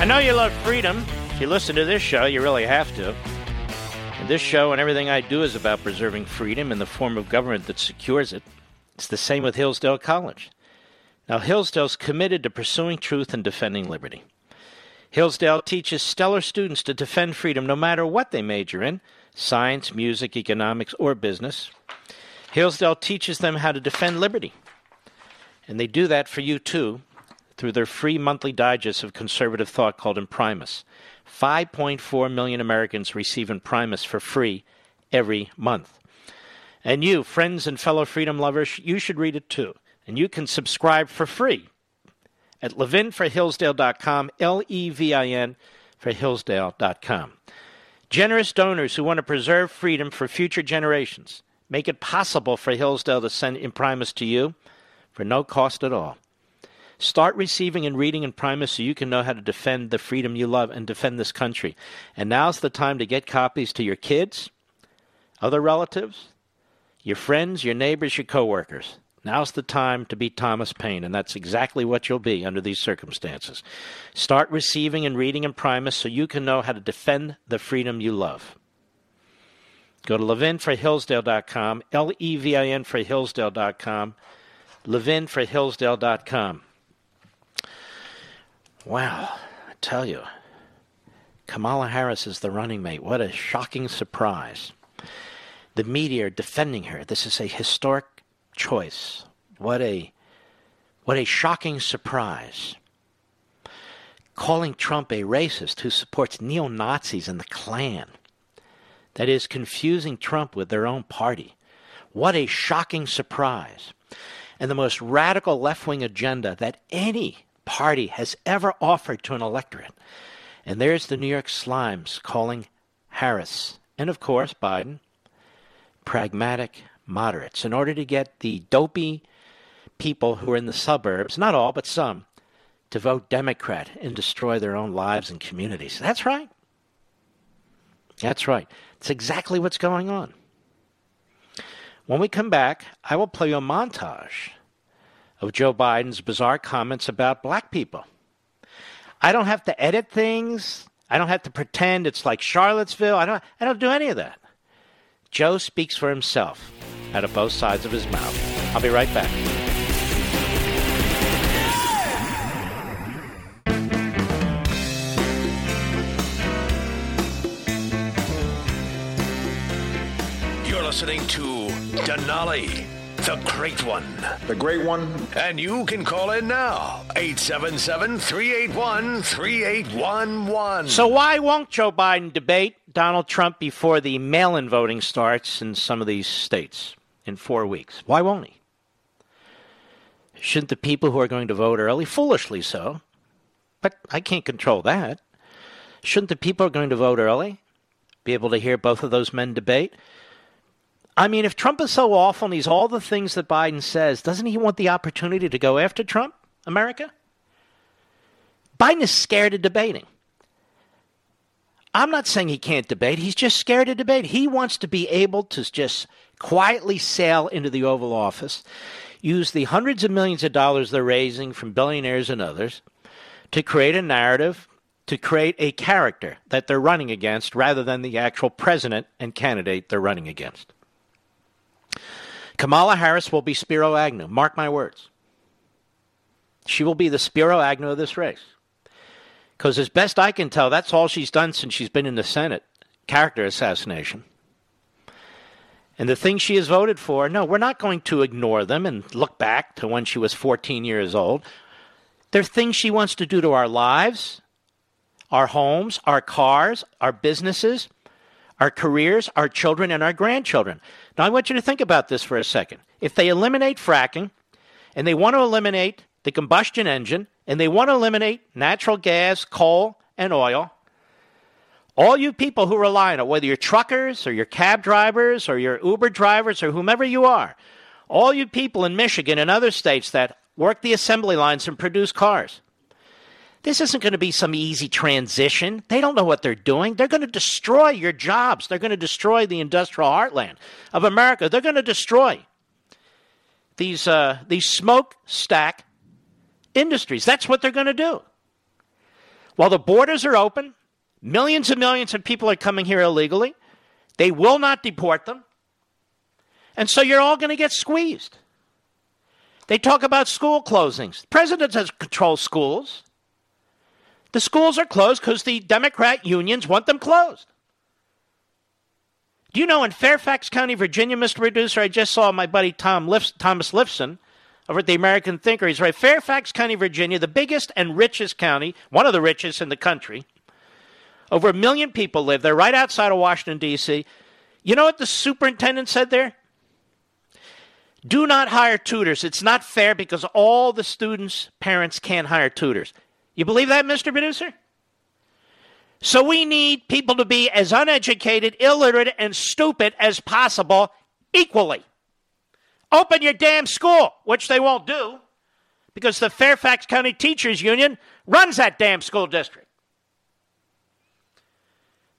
I know you love freedom. If you listen to this show, you really have to. And this show and everything I do is about preserving freedom in the form of government that secures it. It's the same with Hillsdale College. Now, Hillsdale's committed to pursuing truth and defending liberty. Hillsdale teaches stellar students to defend freedom no matter what they major in, science, music, economics, or business. Hillsdale teaches them how to defend liberty. And they do that for you, too, through their free monthly digest of conservative thought called Imprimis. five point four million Americans receive Imprimis for free every month. And you, friends and fellow freedom lovers, you should read it too. And you can subscribe for free at Levin for Hillsdale dot com, L E V I N for Hillsdale dot com. Generous donors who want to preserve freedom for future generations make it possible for Hillsdale to send Imprimis to you for no cost at all. Start receiving and reading Imprimis so you can know how to defend the freedom you love and defend this country. And now's the time to get copies to your kids, other relatives, your friends, your neighbors, your coworkers. Now's the time to be Thomas Paine, and that's exactly what you'll be under these circumstances. Start receiving and reading Imprimis so you can know how to defend the freedom you love. Go to Levin for Hillsdale dot com, L E V I N for Hillsdale dot com, Levin for Hillsdale dot com. Wow, I tell you, Kamala Harris is the running mate. What a shocking surprise. The media are defending her. This is a historic choice. What a what a shocking surprise. Calling Trump a racist who supports neo-Nazis and the Klan. That is, confusing Trump with their own party. What a shocking surprise. And the most radical left-wing agenda that any party has ever offered to an electorate. And there's the New York slimes calling Harris, and of course Biden, pragmatic moderates in order to get the dopey people who are in the suburbs, not all but some, to vote Democrat and destroy their own lives and communities. That's right. That's right. It's exactly what's going on. When we come back, I will play you a montage of Joe Biden's bizarre comments about black people. I don't have to edit things. I don't have to pretend it's like Charlottesville. I don't I don't do any of that. Joe speaks for himself out of both sides of his mouth. I'll be right back. You're listening to Denali The Great One. The Great One. And you can call in now, eight seven seven, three eight one, three eight one one. So why won't Joe Biden debate Donald Trump before the mail-in voting starts in some of these states in four weeks? Why won't he? Shouldn't the people who are going to vote early, foolishly so, but I can't control that, shouldn't the people who are going to vote early be able to hear both of those men debate? I mean, if Trump is so awful and he's all the things that Biden says, doesn't he want the opportunity to go after Trump, America? Biden is scared of debating. I'm not saying he can't debate. He's just scared of debate. He wants to be able to just quietly sail into the Oval Office, use the hundreds of millions of dollars they're raising from billionaires and others to create a narrative, to create a character that they're running against rather than the actual president and candidate they're running against. Kamala Harris will be Spiro Agnew. Mark my words. She will be the Spiro Agnew of this race. Because as best I can tell, that's all she's done since she's been in the Senate. Character assassination. And the things she has voted for, no, we're not going to ignore them and look back to when she was fourteen years old. They're things she wants to do to our lives, our homes, our cars, our businesses, our careers, our children, and our grandchildren. Now, I want you to think about this for a second. If they eliminate fracking, and they want to eliminate the combustion engine, and they want to eliminate natural gas, coal, and oil, all you people who rely on it, whether you're truckers, or you're cab drivers, or you're Uber drivers, or whomever you are, all you people in Michigan and other states that work the assembly lines and produce cars, this isn't going to be some easy transition. They don't know what they're doing. They're going to destroy your jobs. They're going to destroy the industrial heartland of America. They're going to destroy these uh, these smokestack industries. That's what they're going to do. While the borders are open, millions and millions of people are coming here illegally. They will not deport them. And so you're all going to get squeezed. They talk about school closings. The president doesn't control schools. The schools are closed because the Democrat unions want them closed. Do you know in Fairfax County, Virginia, Mister Producer, I just saw my buddy Tom Lif- Thomas Lifson over at the American Thinker. He's right. Fairfax County, Virginia, the biggest and richest county, one of the richest in the country. Over a million people live there, right outside of Washington, D C You know what the superintendent said there? Do not hire tutors. It's not fair because all the students' parents can't hire tutors. You believe that, Mister Producer? So we need people to be as uneducated, illiterate, and stupid as possible equally. Open your damn school, which they won't do, because the Fairfax County Teachers Union runs that damn school district.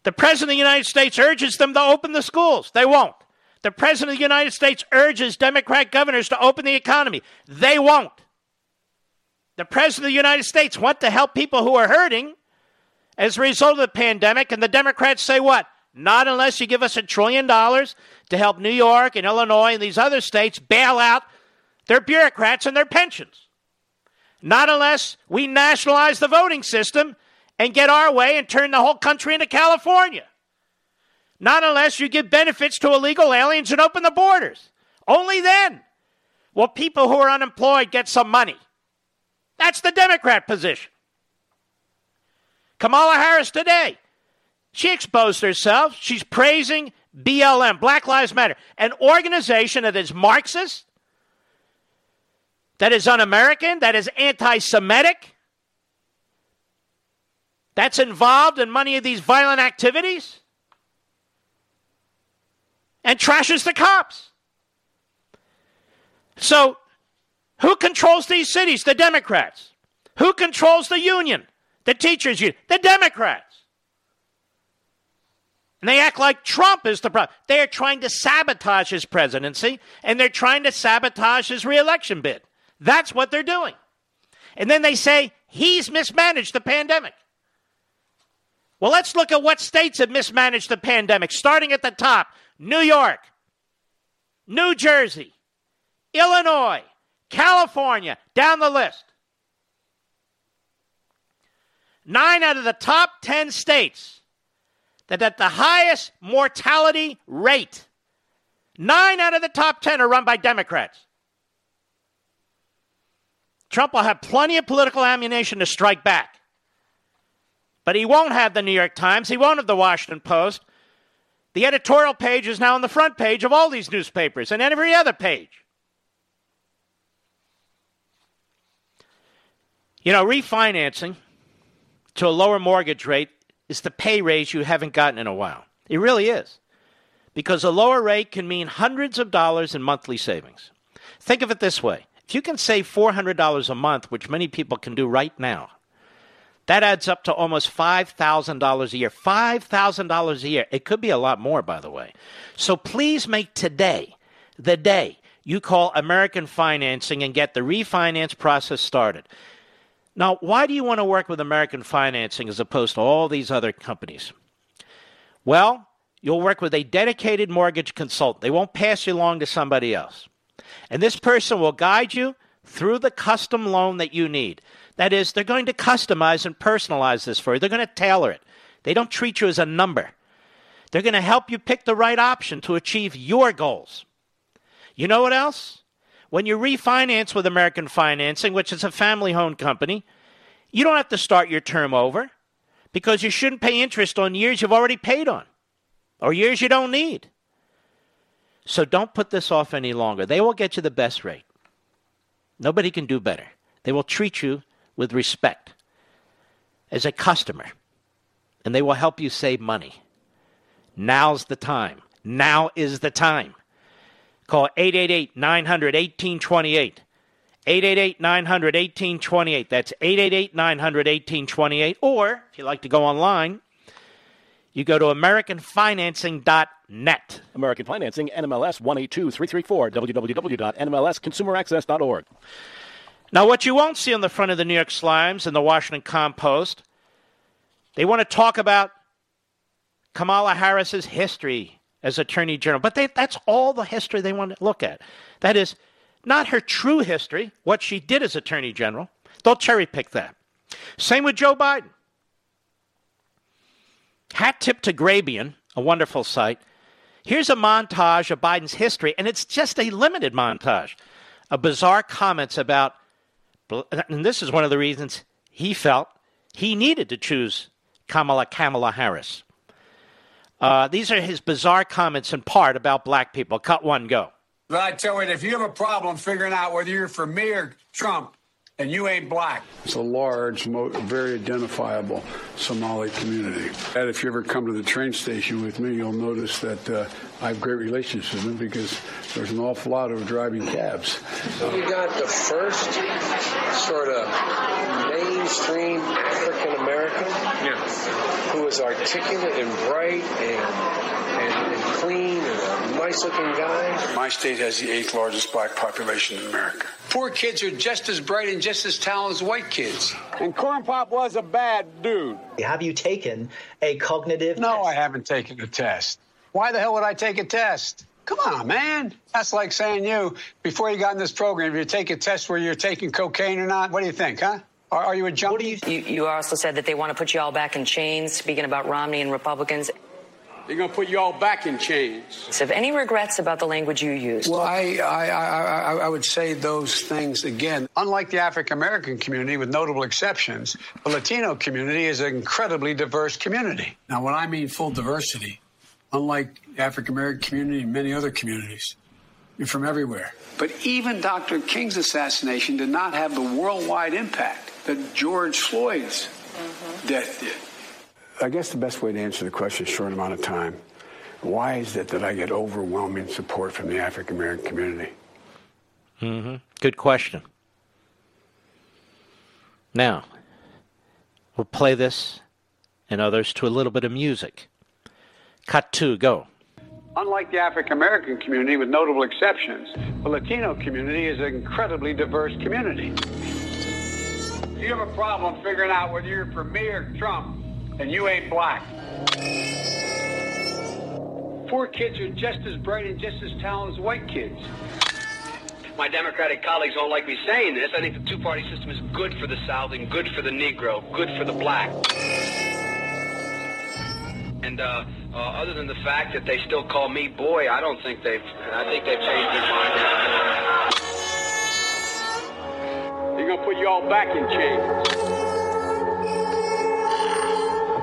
The President of the United States urges them to open the schools. They won't. The President of the United States urges Democrat governors to open the economy. They won't. The President of the United States wants to help people who are hurting as a result of the pandemic, and the Democrats say what? Not unless you give us a trillion dollars to help New York and Illinois and these other states bail out their bureaucrats and their pensions. Not unless we nationalize the voting system and get our way and turn the whole country into California. Not unless you give benefits to illegal aliens and open the borders. Only then will people who are unemployed get some money. That's the Democrat position. Kamala Harris today, she exposed herself. She's praising B L M, Black Lives Matter, an organization that is Marxist, that is un-American, that is anti-Semitic, that's involved in many of these violent activities, and trashes the cops. So, who controls these cities? The Democrats. Who controls the union? The teachers union. The Democrats. And they act like Trump is the problem. They are trying to sabotage his presidency, and they're trying to sabotage his reelection bid. That's what they're doing. And then they say he's mismanaged the pandemic. Well, let's look at what states have mismanaged the pandemic, starting at the top. New York, New Jersey, Illinois, California, down the list. Nine out of the top ten states that at the highest mortality rate Nine out of the top ten are run by Democrats. Trump will have plenty of political ammunition to strike back. But he won't have the New York Times. He won't have the Washington Post. The editorial page is now on the front page of all these newspapers and every other page. You know, refinancing to a lower mortgage rate is the pay raise you haven't gotten in a while. It really is. Because a lower rate can mean hundreds of dollars in monthly savings. Think of it this way. If you can save four hundred dollars a month, which many people can do right now, that adds up to almost five thousand dollars a year. five thousand dollars a year. It could be a lot more, by the way. So please make today the day you call American Financing and get the refinance process started. Now, why do you want to work with American Financing as opposed to all these other companies? Well, you'll work with a dedicated mortgage consultant. They won't pass you along to somebody else. And this person will guide you through the custom loan that you need. That is, they're going to customize and personalize this for you. They're going to tailor it. They don't treat you as a number. They're going to help you pick the right option to achieve your goals. You know what else? When you refinance with American Financing, which is a family-owned company, you don't have to start your term over because you shouldn't pay interest on years you've already paid on or years you don't need. So don't put this off any longer. They will get you the best rate. Nobody can do better. They will treat you with respect, as a customer, and they will help you save money. Now's the time. Now is the time. Call eight eight eight, nine hundred, eighteen twenty-eight. eight eight eight, nine hundred, eighteen twenty-eight. That's eight eight eight, nine hundred, eighteen twenty-eight. Or, if you like to go online, you go to American Financing dot net. American Financing, N M L S one eight two three three four, w w w dot n m l s consumer access dot org. Now, what you won't see on the front of the New York Times and the Washington Post, they want to talk about Kamala Harris's history as Attorney General. But they, that's all the history they want to look at. That is, not her true history, what she did as Attorney General. They'll cherry pick that. Same with Joe Biden. Hat tip to Grabian, a wonderful site. Here's a montage of Biden's history, and it's just a limited montage of bizarre comments about, and this is one of the reasons he felt he needed to choose Kamala, Kamala Harris. Uh, these are his bizarre comments in part about black people. Cut one, go. But I tell you, if you have a problem figuring out whether you're for me or Trump, and you ain't black. It's a large, very identifiable Somali community. And if you ever come to the train station with me, you'll notice that uh, I have great relationships with them because there's an awful lot of driving cabs. So you got the first sort of mainstream African American, yeah, who is articulate and bright and, and, and clean and a nice-looking guy. My state has the eighth largest black population in America. Poor kids are just as bright and just as talented as white kids. And Corn Pop was a bad dude. Have you taken a cognitive No, test? I haven't taken a test. Why the hell would I take a test? Come on, man. That's like saying you, before you got in this program, if you take a test where you're taking cocaine or not, what do you think, huh? Are, are you a junkie? What do you, th- you, you also said that they want to put you all back in chains, speaking about Romney and Republicans. They're going to put you all back in chains. So have any regrets about the language you used? Well, I, I, I, I would say those things again. Unlike the African-American community, with notable exceptions, the Latino community is an incredibly diverse community. Now, when I mean full diversity, unlike the African-American community and many other communities, you're from everywhere. But even Doctor King's assassination did not have the worldwide impact that George Floyd's mm-hmm. death did. I guess the best way to answer the question in a short amount of time, why is it that I get overwhelming support from the African-American community? Mm-hmm. Good question. Now, we'll play this and others to a little bit of music. Cut two, go. Unlike the African-American community, with notable exceptions, the Latino community is an incredibly diverse community. If you have a problem figuring out whether you're for me or Trump, and you ain't black. Poor kids are just as bright and just as talented as white kids. My Democratic colleagues don't like me saying this. I think the two-party system is good for the South and good for the Negro, good for the black. And uh, Uh, other than the fact that they still call me boy, I don't think they've, I think they've changed their mind. They're going to put you all back in chains.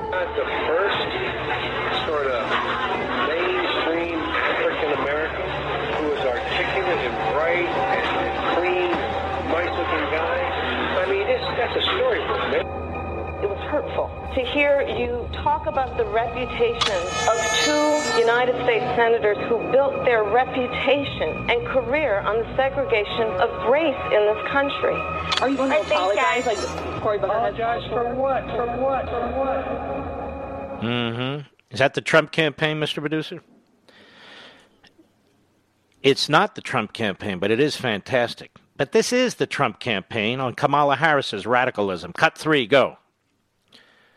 That's the first sort of mainstream African American who is articulate and bright and clean, nice-looking guy. I mean, this, that's a story for me. It was hurtful to hear you talk about the reputation of two United States senators who built their reputation and career on the segregation of race in this country. Are you going to I apologize? Think, guys, like Cory Booker apologize for what? For what? For what? Mm-hmm. Is that the Trump campaign, Mister Producer? It's not the Trump campaign, but it is fantastic. But this is the Trump campaign on Kamala Harris's radicalism. Cut three, go.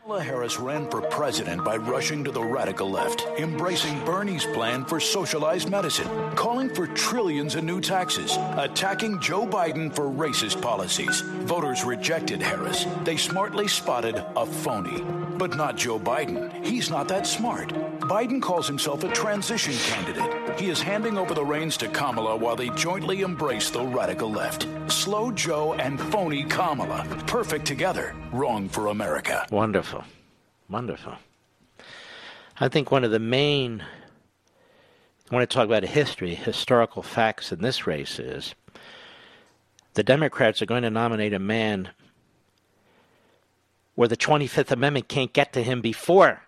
Kamala Harris ran for president by rushing to the radical left, embracing Bernie's plan for socialized medicine, calling for trillions in new taxes, attacking Joe Biden for racist policies. Voters rejected Harris. They smartly spotted a phony. But not Joe Biden. He's not that smart. Biden calls himself a transition candidate. He is handing over the reins to Kamala while they jointly embrace the radical left. Slow Joe and phony Kamala. Perfect together. Wrong for America. Wonderful. Wonderful. I think one of the main, I want to talk about history, historical facts in this race is the Democrats are going to nominate a man where the twenty-fifth Amendment can't get to him before,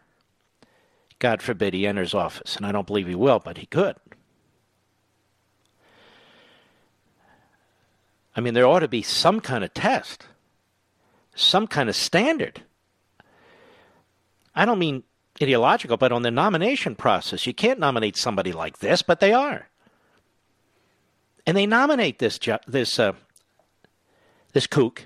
God forbid, he enters office. And I don't believe he will, but he could. I mean, there ought to be some kind of test, some kind of standard. I don't mean ideological, but on the nomination process, you can't nominate somebody like this, but they are. And they nominate this this uh, this kook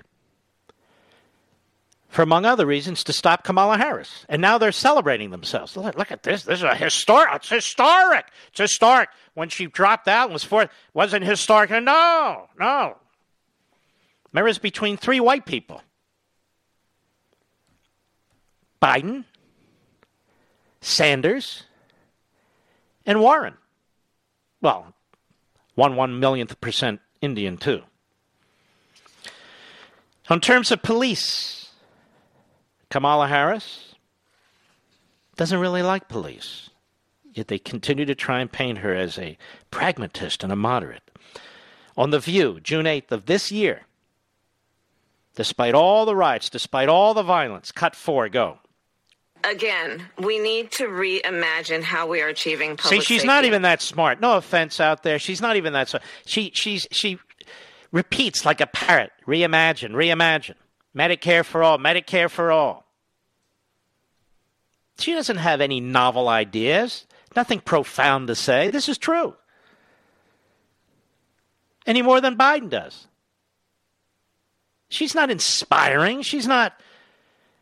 for, among other reasons, to stop Kamala Harris. And now they're celebrating themselves. Look, look at this. This is a historic. It's historic. It's historic. When she dropped out and was fourth, wasn't historic. No, no. Remember, it's between three white people. Biden, Sanders, and Warren. Well, one one millionth percent Indian, too. In terms of police, Kamala Harris doesn't really like police. Yet they continue to try and paint her as a pragmatist and a moderate. On The View, June eighth of this year, despite all the riots, despite all the violence, cut four, go. Again, we need to reimagine how we are achieving public safety. See, she's not even that smart. No offense out there. She's not even that smart. She, she's, she repeats like a parrot. Reimagine, reimagine. Medicare for all, Medicare for all. She doesn't have any novel ideas, nothing profound to say. This is true. Any more than Biden does. She's not inspiring. She's not...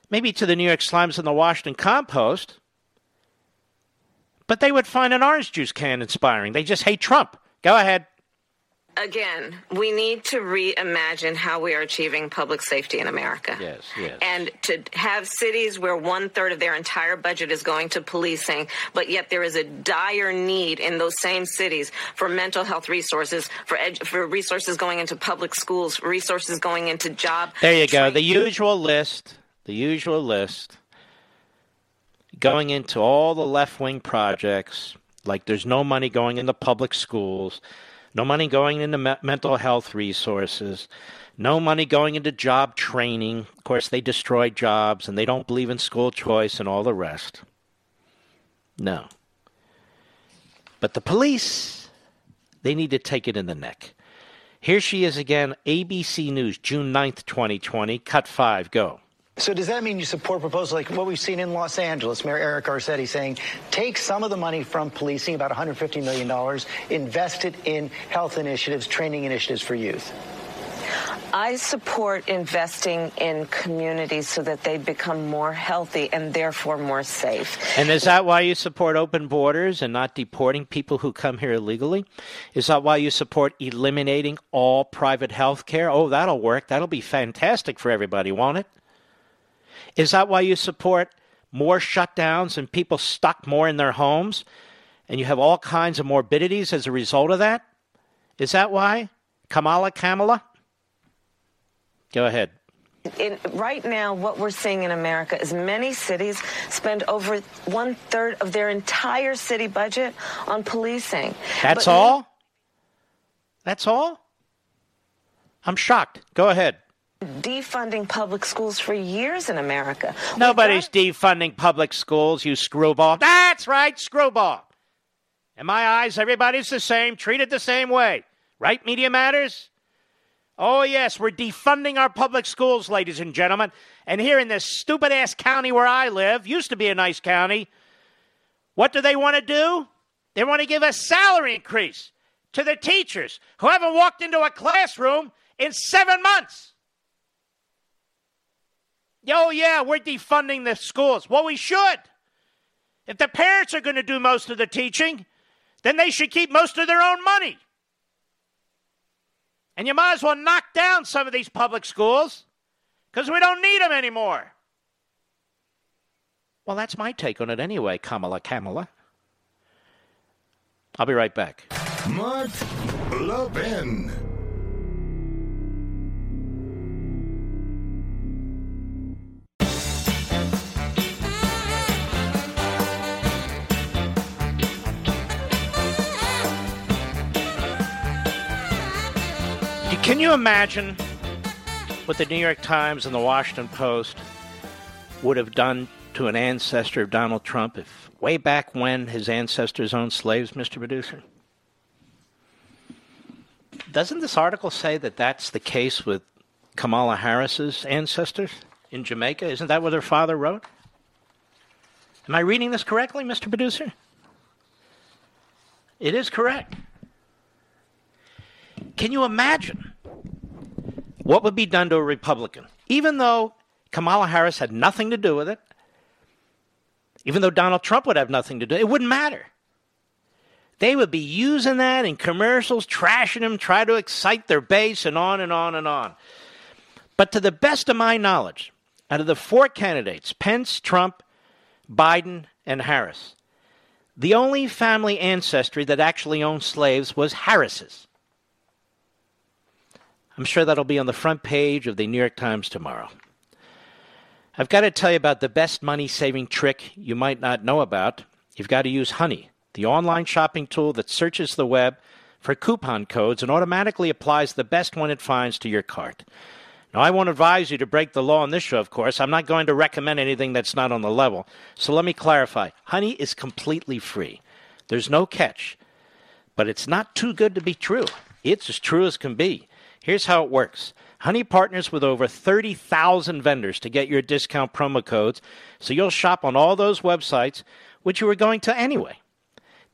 Maybe to the New York Slimes and the Washington Compost. But they would find an orange juice can inspiring. They just hate Trump. Go ahead. Again, we need to reimagine how we are achieving public safety in America. Yes, yes. And to have cities where one-third of their entire budget is going to policing, but yet there is a dire need in those same cities for mental health resources, for edu- for resources going into public schools, resources going into job. There you training. go. The usual list. The usual list, going into all the left-wing projects, like there's no money going into public schools, no money going into me- mental health resources, no money going into job training. Of course, they destroy jobs, and they don't believe in school choice and all the rest. No. But the police, they need to take it in the neck. Here she is again, A B C News, June ninth, twenty twenty. Cut five, go. So does that mean you support proposals like what we've seen in Los Angeles, Mayor Eric Garcetti saying, take some of the money from policing, about one hundred fifty million dollars, invest it in health initiatives, training initiatives for youth? I support investing in communities so that they become more healthy and therefore more safe. And is that why you support open borders and not deporting people who come here illegally? Is that why you support eliminating all private health care? Oh, that'll work. That'll be fantastic for everybody, won't it? Is that why you support more shutdowns and people stuck more in their homes, and you have all kinds of morbidities as a result of that? Is that why? Kamala, Kamala? Go ahead. In, right now, what we're seeing in America is many cities spend over one-third of their entire city budget on policing. That's but all? No- That's all? I'm shocked. Go ahead. Defunding public schools for years in America. Nobody's got- defunding public schools, you screwball. That's right, screwball. In my eyes, everybody's the same, treated the same way. Right, Media Matters? Oh, yes, we're defunding our public schools, ladies and gentlemen. And here in this stupid-ass county where I live, used to be a nice county, what do they want to do? They want to give a salary increase to the teachers who haven't walked into a classroom in seven months. Oh, yeah, we're defunding the schools. Well, we should. If the parents are going to do most of the teaching, then they should keep most of their own money. And you might as well knock down some of these public schools because we don't need them anymore. Well, that's my take on it anyway, Kamala Kamala. I'll be right back. Mark Levin. Can you imagine what the New York Times and the Washington Post would have done to an ancestor of Donald Trump if way back when his ancestors owned slaves, Mister Producer? Doesn't this article say that that's the case with Kamala Harris's ancestors in Jamaica? Isn't that what her father wrote? Am I reading this correctly, Mister Producer? It is correct. Can you imagine what would be done to a Republican? Even though Kamala Harris had nothing to do with it, even though Donald Trump would have nothing to do, it wouldn't matter. They would be using that in commercials, trashing him, try to excite their base, and on and on and on. But to the best of my knowledge, out of the four candidates, Pence, Trump, Biden, and Harris, the only family ancestry that actually owned slaves was Harris's. I'm sure that'll be on the front page of the New York Times tomorrow. I've got to tell you about the best money-saving trick you might not know about. You've got to use Honey, the online shopping tool that searches the web for coupon codes and automatically applies the best one it finds to your cart. Now, I won't advise you to break the law on this show, of course. I'm not going to recommend anything that's not on the level. So let me clarify. Honey is completely free. There's no catch. But it's not too good to be true. It's as true as can be. Here's how it works. Honey partners with over thirty thousand vendors to get your discount promo codes, so you'll shop on all those websites, which you were going to anyway.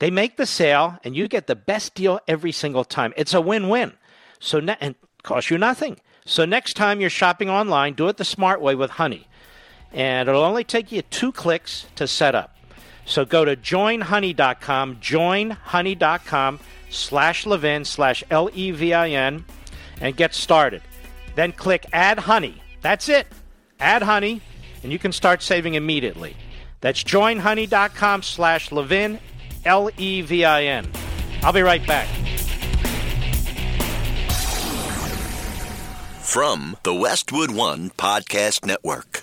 They make the sale, and you get the best deal every single time. It's a win-win, so ne- and costs you nothing. So next time you're shopping online, do it the smart way with Honey. And it'll only take you two clicks to set up. So go to join honey dot com, join honey dot com, slash Levin, slash L E V I N, and get started. Then click Add Honey. That's it. Add Honey, and you can start saving immediately. That's join honey dot com slash Levin, L E V I N. I'll be right back. From the Westwood One Podcast Network.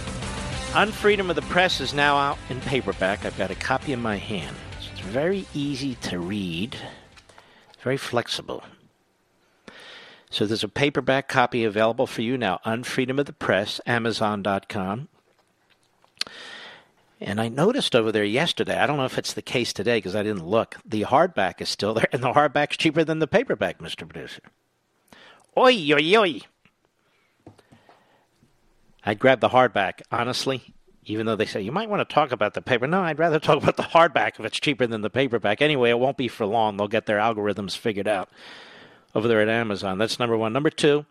Unfreedom of the Press is now out in paperback. I've got a copy in my hand. It's It's very easy to read, very flexible. So there's a paperback copy available for you now, Unfreedom of the Press, Amazon dot com. And I noticed over there yesterday, I don't know if it's the case today because I didn't look, the hardback is still there, and the hardback's cheaper than the paperback, Mister Producer. Oi, oi, oi. I'd grab the hardback, honestly, even though they say, you might want to talk about the paper. No, I'd rather talk about the hardback if it's cheaper than the paperback. Anyway, it won't be for long. They'll get their algorithms figured out over there at Amazon. That's number one. Number two,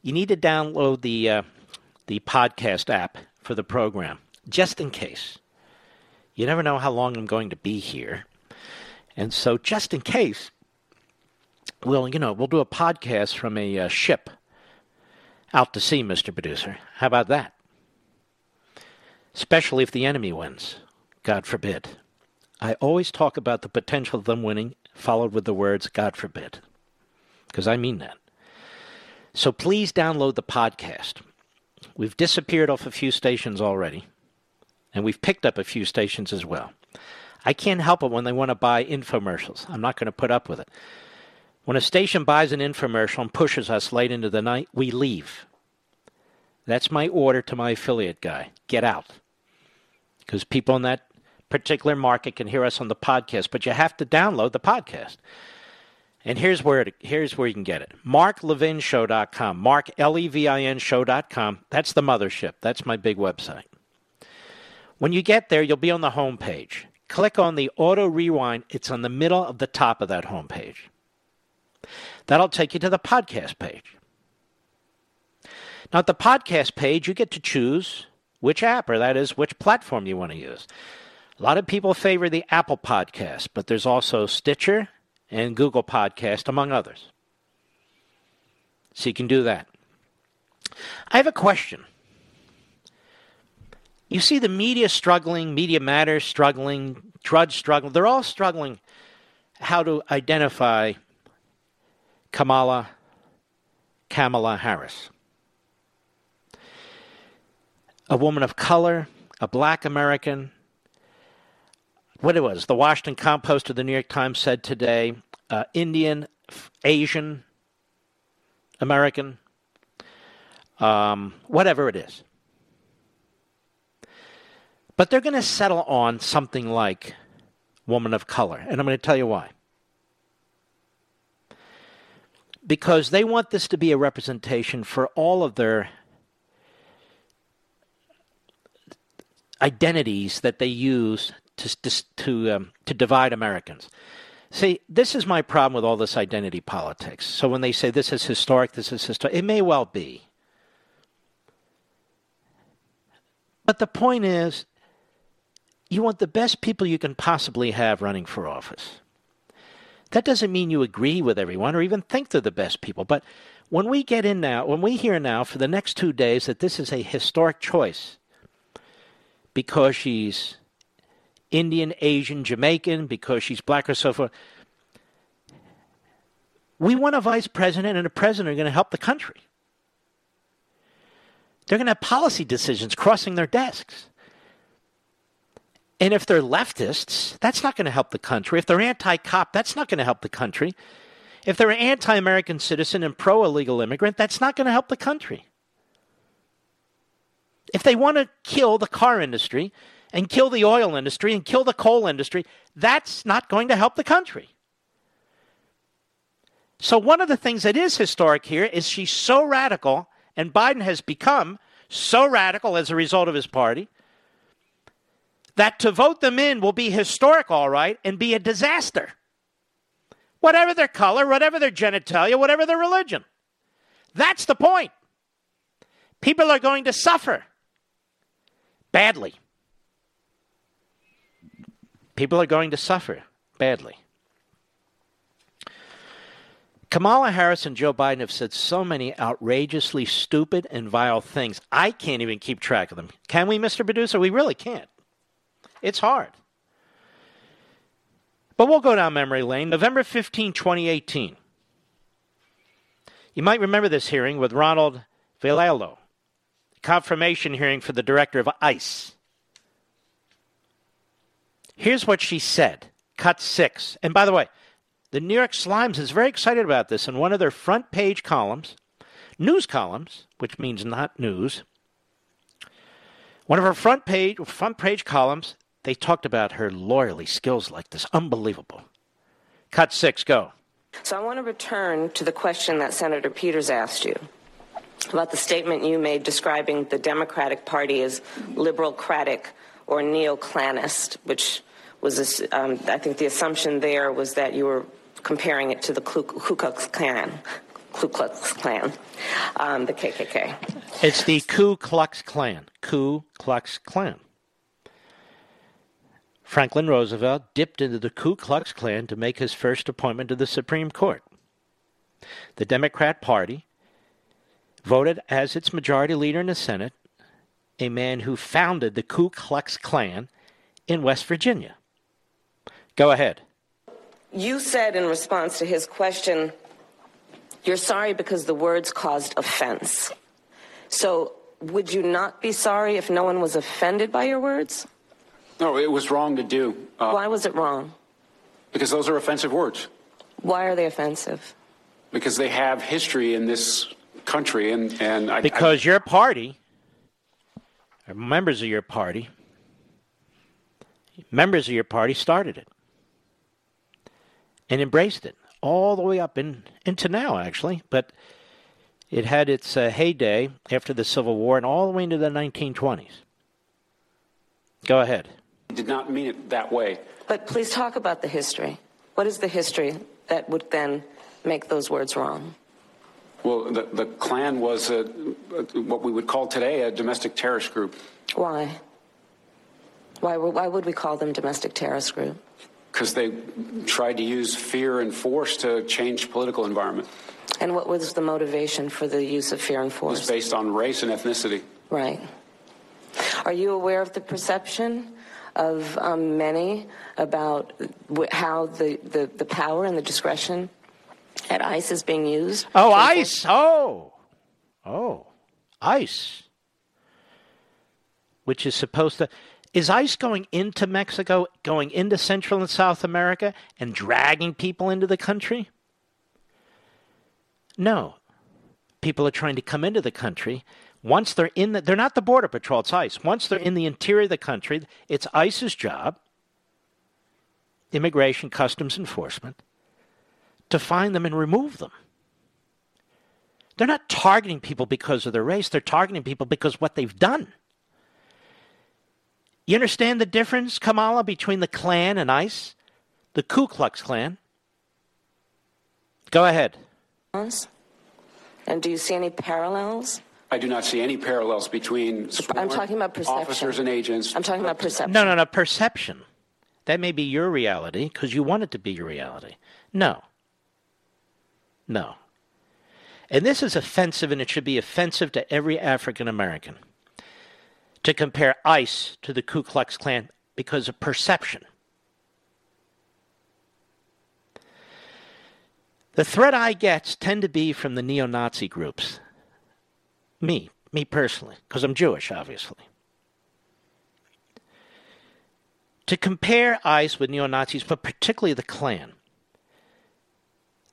you need to download the uh, the podcast app for the program. Just in case. You never know how long I'm going to be here. And so just in case, well, you know, we'll do a podcast from a uh, ship out to sea, Mister Producer. How about that? Especially if the enemy wins. God forbid. I always talk about the potential of them winning, followed with the words, God forbid. Because I mean that. So please download the podcast. We've disappeared off a few stations already. And we've picked up a few stations as well. I can't help it when they want to buy infomercials. I'm not going to put up with it. When a station buys an infomercial and pushes us late into the night, we leave. That's my order to my affiliate guy. Get out. Because people in that particular market can hear us on the podcast. But you have to download the podcast. And here's where it, here's where you can get it. Mark Levin Show dot com. Mark, L E V I N show dot com. That's the mothership. That's my big website. When you get there, you'll be on the home page. Click on the auto rewind. It's on the middle of the top of that home page. That'll take you to the podcast page. Now, at the podcast page, you get to choose which app, or that is, which platform you want to use. A lot of people favor the Apple Podcast, but there's also Stitcher and Google Podcast, among others. So you can do that. I have a question. You see the media struggling, Media Matters struggling, Drudge struggling. They're all struggling how to identify Kamala, Kamala Harris. A woman of color, a black American. What it was, the Washington Compost of the New York Times said today, uh, Indian, Asian, American, um, whatever it is. But they're going to settle on something like woman of color. And I'm going to tell you why. Because they want this to be a representation for all of their identities that they use to, to, to, um, to divide Americans. See, this is my problem with all this identity politics. So when they say this is historic, this is historic, it may well be. But the point is, you want the best people you can possibly have running for office. That doesn't mean you agree with everyone or even think they're the best people. But when we get in now, when we hear now for the next two days that this is a historic choice because she's Indian, Asian, Jamaican, because she's black or so forth, we want a vice president and a president who are going to help the country. They're going to have policy decisions crossing their desks. And if they're leftists, that's not going to help the country. If they're anti-cop, that's not going to help the country. If they're an anti-American citizen and pro-illegal immigrant, that's not going to help the country. If they want to kill the car industry and kill the oil industry and kill the coal industry, that's not going to help the country. So one of the things that is historic here is she's so radical, and Biden has become so radical as a result of his party, that to vote them in will be historic, all right, and be a disaster. Whatever their color, whatever their genitalia, whatever their religion. That's the point. People are going to suffer badly. People are going to suffer badly. Kamala Harris and Joe Biden have said so many outrageously stupid and vile things. I can't even keep track of them. Can we, Mister Producer? We really can't. It's hard. But we'll go down memory lane. November fifteenth, twenty eighteen. You might remember this hearing with Ronald Velalo, confirmation hearing for the director of ICE. Here's what she said. cut six. And by the way, the New York Slimes is very excited about this. In one of their front page columns, news columns, which means not news, one of her front page front page columns, they talked about her lawyerly skills like this. Unbelievable. Cut six, go. So I want to return to the question that Senator Peters asked you about the statement you made describing the Democratic Party as liberalcratic or neoclanist, which was, um, I think the assumption there was that you were comparing it to the Ku Klux Klan, Ku Klux Klan, um, the K K K. It's the Ku Klux Klan, Ku Klux Klan. Franklin Roosevelt dipped into the Ku Klux Klan to make his first appointment to the Supreme Court. The Democrat Party voted as its majority leader in the Senate a man who founded the Ku Klux Klan in West Virginia. Go ahead. You said in response to his question, you're sorry because the words caused offense. So would you not be sorry if no one was offended by your words? No, it was wrong to do. Uh, Why was it wrong? Because those are offensive words. Why are they offensive? Because they have history in this country. and, and I, Because I, your party, or members of your party, members of your party started it and embraced it all the way up in, into now, actually. But it had its uh, heyday after the Civil War and all the way into the nineteen twenties. Go ahead. Did not mean it that way. But please talk about the history. What is the history that would then make those words wrong? Well, the, the Klan was a, what we would call today a domestic terrorist group. Why? Why, why would we call them domestic terrorist group? Because they tried to use fear and force to change political environment. And what was the motivation for the use of fear and force? It was based on race and ethnicity. Right. Are you aware of the perception of um, many about w- how the, the, the power and the discretion at ICE is being used? Oh, ICE! Oh! Oh. ICE. Which is supposed to... Is ICE going into Mexico, going into Central and South America, and dragging people into the country? No. People are trying to come into the country. Once they're in the, they're not the Border Patrol, it's ICE. Once they're in the interior of the country, it's ICE's job, Immigration, Customs Enforcement, to find them and remove them. They're not targeting people because of their race. They're targeting people because of what they've done. You understand the difference, Kamala, between the Klan and ICE? The Ku Klux Klan? Go ahead. And do you see any parallels? I do not see any parallels between I'm talking about perception. Officers and agents. I'm talking about perception. No, no, no, perception. That may be your reality because you want it to be your reality. No. No. And this is offensive, and it should be offensive to every African American to compare ICE to the Ku Klux Klan because of perception. The threat I get tend to be from the neo-Nazi groups. Me, me personally, because I'm Jewish, obviously. To compare ICE with neo-Nazis, but particularly the Klan.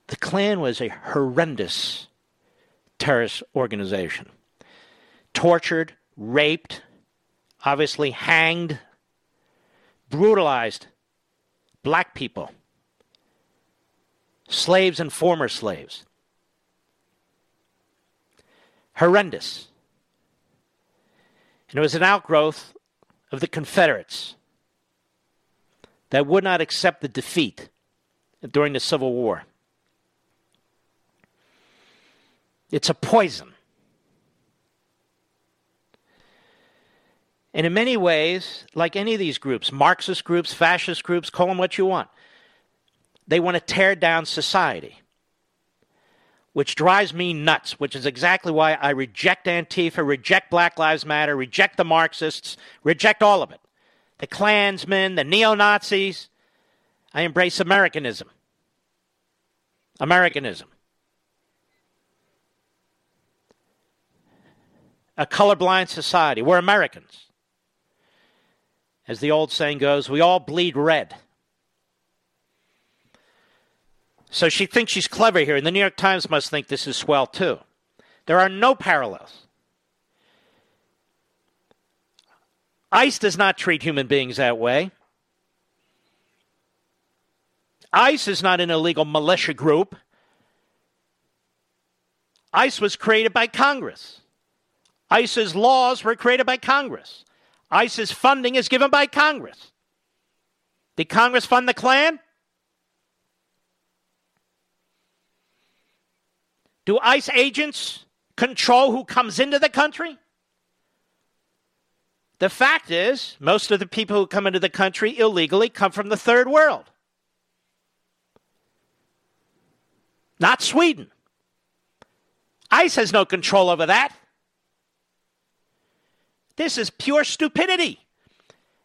The Klan was a horrendous terrorist organization. Tortured, raped, obviously hanged, brutalized black people, slaves and former slaves. Horrendous. And it was an outgrowth of the Confederates that would not accept the defeat during the Civil War. It's a poison. And in many ways, like any of these groups, Marxist groups, fascist groups, call them what you want, they want to tear down society. Which drives me nuts, which is exactly why I reject Antifa, reject Black Lives Matter, reject the Marxists, reject all of it. The Klansmen, the neo-Nazis. I embrace Americanism. Americanism. A colorblind society. We're Americans. As the old saying goes, we all bleed red. So she thinks she's clever here, and the New York Times must think this is swell too. There are no parallels. ICE does not treat human beings that way. ICE is not an illegal militia group. ICE was created by Congress. ICE's laws were created by Congress. ICE's funding is given by Congress. Did Congress fund the Klan? Do ICE agents control who comes into the country? The fact is, most of the people who come into the country illegally come from the third world. Not Sweden. ICE has no control over that. This is pure stupidity.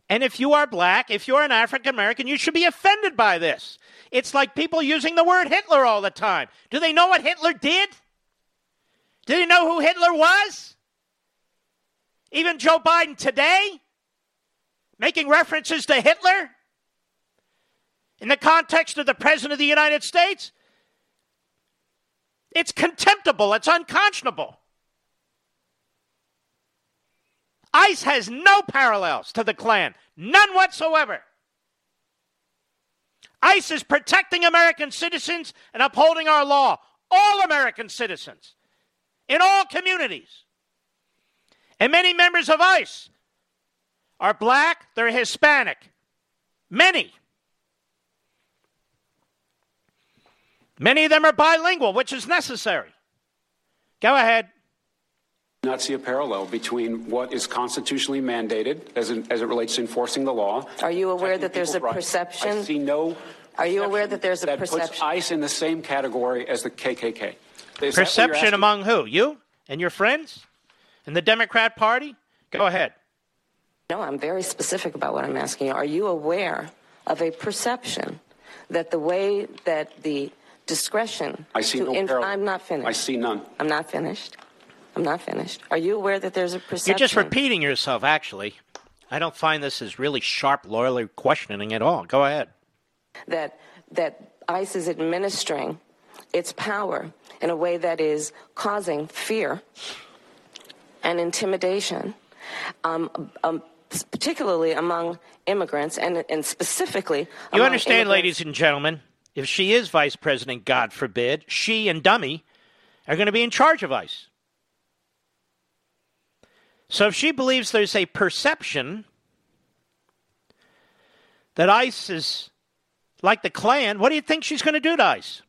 And if you are black, if you're an African American, you should be offended by this. It's like people using the word Hitler all the time. Do they know what Hitler did? Do they know who Hitler was? Even Joe Biden today, making references to Hitler in the context of the President of the United States, it's contemptible. It's unconscionable. ICE has no parallels to the Klan. None whatsoever. ICE is protecting American citizens and upholding our law. All American citizens. In all communities. And many members of ICE are black, they're Hispanic. Many. Many of them are bilingual, which is necessary. Go ahead. Not see a parallel between what is constitutionally mandated as in, as it relates to enforcing the law. Are you aware that there's a rights. perception? I see no. Are you aware that there's a that perception? That puts ICE in the same category as the K K K. Is perception among who? You and your friends? And the Democrat Party? Go ahead. No, I'm very specific about what I'm asking you. Are you aware of a perception that the way that the discretion I see to no inf- parallel. I'm not finished. I see none. I'm not finished. I'm not finished. Are you aware that there's a perception? You're just repeating yourself, actually. I don't find this as really sharp, loyal questioning at all. Go ahead. That that ICE is administering its power in a way that is causing fear and intimidation, um, um, particularly among immigrants and, and specifically among You understand, immigrants. Ladies and gentlemen, if she is vice president, God forbid, she and Dummy are going to be in charge of ICE. So if she believes there's a perception that ICE is like the Klan, what do you think she's going to do to ICE?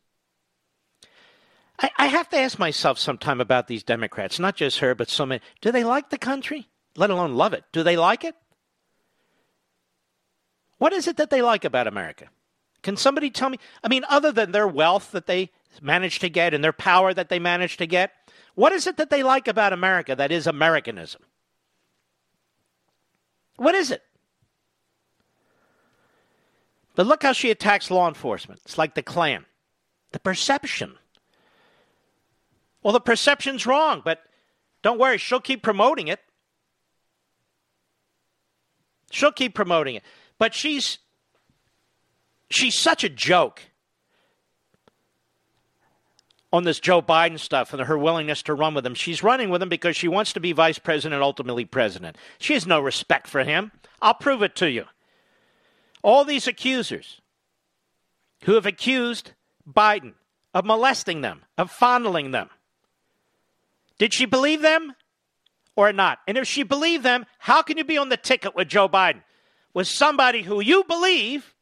I, I have to ask myself sometime about these Democrats, not just her, but so many. Do they like the country, let alone love it? Do they like it? What is it that they like about America? Can somebody tell me? I mean, other than their wealth that they managed to get and their power that they managed to get, what is it that they like about America that is Americanism? What is it? But look how she attacks law enforcement. It's like the Klan. The perception. Well, the perception's wrong, but don't worry. She'll keep promoting it. She'll keep promoting it. But she's she's such a joke on this Joe Biden stuff and her willingness to run with him. She's running with him because she wants to be vice president, ultimately president. She has no respect for him. I'll prove it to you. All these accusers who have accused Biden of molesting them, of fondling them. Did she believe them or not? And if she believed them, how can you be on the ticket with Joe Biden? With somebody who you believe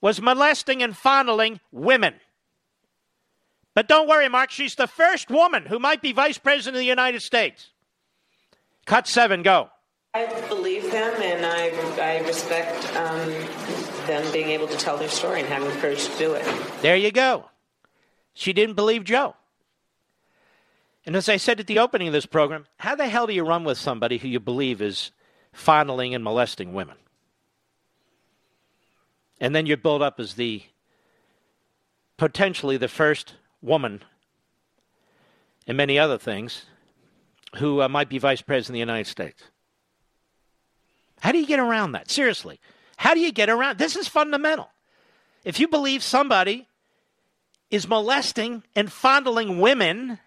was molesting and fondling women. But don't worry, Mark, she's the first woman who might be vice president of the United States. Cut seven, go. I believe them, and I, I respect um, them being able to tell their story and having the courage to do it. There you go. She didn't believe Joe. And as I said at the opening of this program, how the hell do you run with somebody who you believe is fondling and molesting women? And then you're built up as the, potentially the first woman and many other things who uh, might be vice president of the United States. How do you get around that? Seriously, how do you get around? This is fundamental. If you believe somebody is molesting and fondling women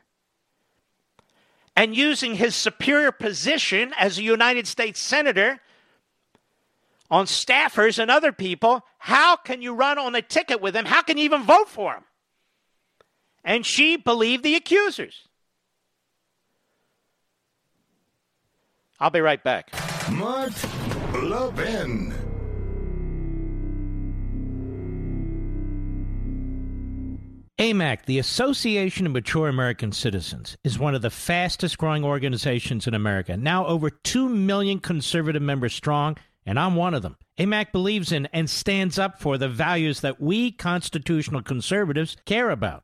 and using his superior position as a United States senator on staffers and other people, how can you run on a ticket with him? How can you even vote for him? And she believed the accusers. I'll be right back. Mark Levin. A M A C, the Association of Mature American Citizens, is one of the fastest-growing organizations in America, now over two million conservative members strong, and I'm one of them. A M A C believes in and stands up for the values that we constitutional conservatives care about.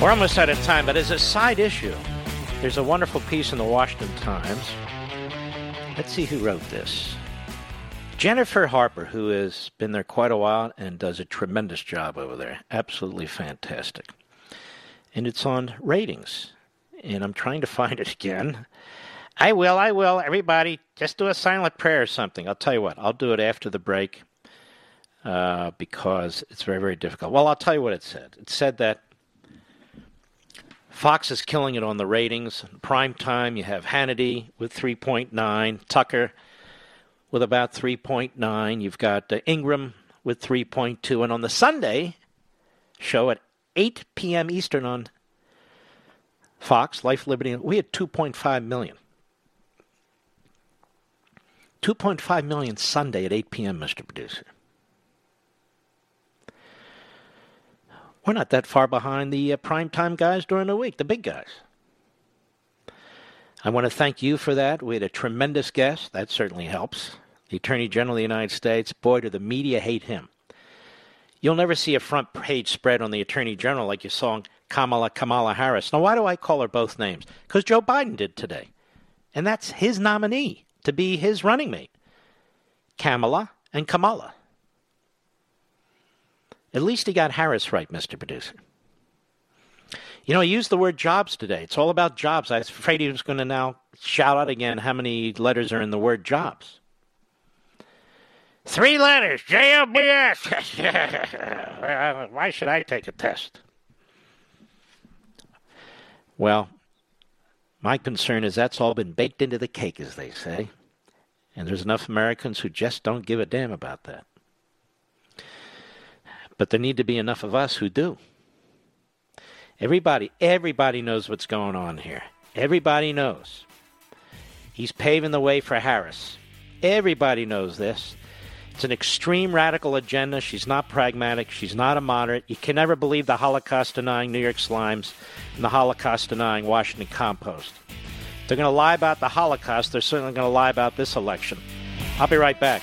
We're almost out of time, but as a side issue, there's a wonderful piece in the Washington Times. Let's see who wrote this. Jennifer Harper, who has been there quite a while and does a tremendous job over there. Absolutely fantastic. And it's on ratings. And I'm trying to find it again. I will, I will. Everybody, just do a silent prayer or something. I'll tell you what. I'll do it after the break uh, because it's very, very difficult. Well, I'll tell you what it said. It said that Fox is killing it on the ratings. In prime time, you have Hannity with three point nine, Tucker with about three point nine. You've got uh, Ingram with three point two. And on the Sunday show at eight p.m. Eastern on Fox, Life, Liberty, we had two point five million. two point five million Sunday at eight p.m., Mister Producer. We're not that far behind the uh, primetime guys during the week, the big guys. I want to thank you for that. We had a tremendous guest. That certainly helps. The Attorney General of the United States. Boy, do the media hate him. You'll never see a front page spread on the Attorney General like you saw on Kamala, Kamala Harris. Now, why do I call her both names? Because Joe Biden did today. And that's his nominee to be his running mate. Kamala and Kamala. At least he got Harris right, Mister Producer. You know, he used the word jobs today. It's all about jobs. I was afraid he was going to now shout out again how many letters are in the word jobs. Three letters, J L B S. Why should I take a test? Well, my concern is that's all been baked into the cake, as they say. And there's enough Americans who just don't give a damn about that. But there need to be enough of us who do. Everybody, everybody knows what's going on here. Everybody knows. He's paving the way for Harris. Everybody knows this. It's an extreme radical agenda. She's not pragmatic. She's not a moderate. You can never believe the Holocaust-denying New York slimes and the Holocaust-denying Washington compost. If they're going to lie about the Holocaust, they're certainly going to lie about this election. I'll be right back.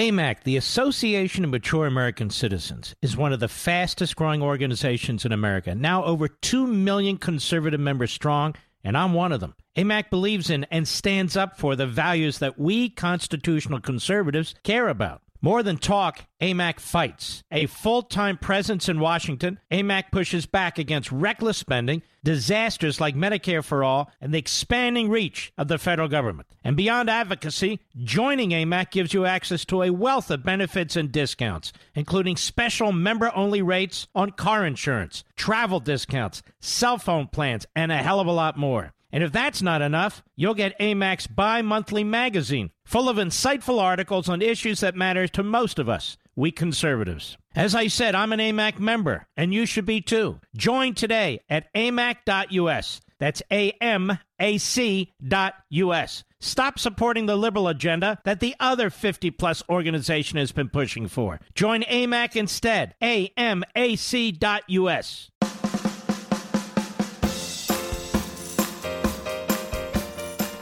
A M A C, the Association of Mature American Citizens, is one of the fastest-growing organizations in America, now over two million conservative members strong, and I'm one of them. A M A C believes in and stands up for the values that we constitutional conservatives care about. More than talk, A M A C fights. A full-time presence in Washington, A M A C pushes back against reckless spending, disasters like Medicare for All, and the expanding reach of the federal government. And beyond advocacy, joining A M A C gives you access to a wealth of benefits and discounts, including special member-only rates on car insurance, travel discounts, cell phone plans, and a hell of a lot more. And if that's not enough, you'll get A M A C's bi-monthly magazine, full of insightful articles on issues that matter to most of us, we conservatives. As I said, I'm an A M A C member, and you should be too. Join today at A M A C dot U S. That's A M A C dot U S. Stop supporting the liberal agenda that the other fifty-plus organization has been pushing for. Join A M A C instead. A M A C dot U S.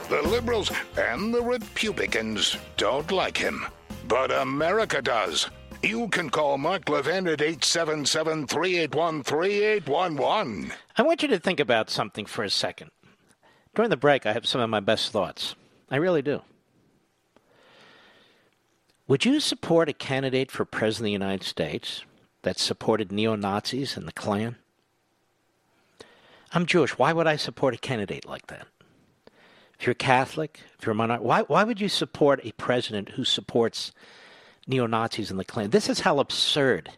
The liberals and the Republicans don't like him, but America does. You can call Mark Levin at eight seven seven, three eight one, three eight one one. I want you to think about something for a second. During the break, I have some of my best thoughts. I really do. Would you support a candidate for president of the United States that supported neo-Nazis and the Klan? I'm Jewish. Why would I support a candidate like that? If you're Catholic, if you're a monarch, why, why would you support a president who supports neo-Nazis and the Klan? This is how absurd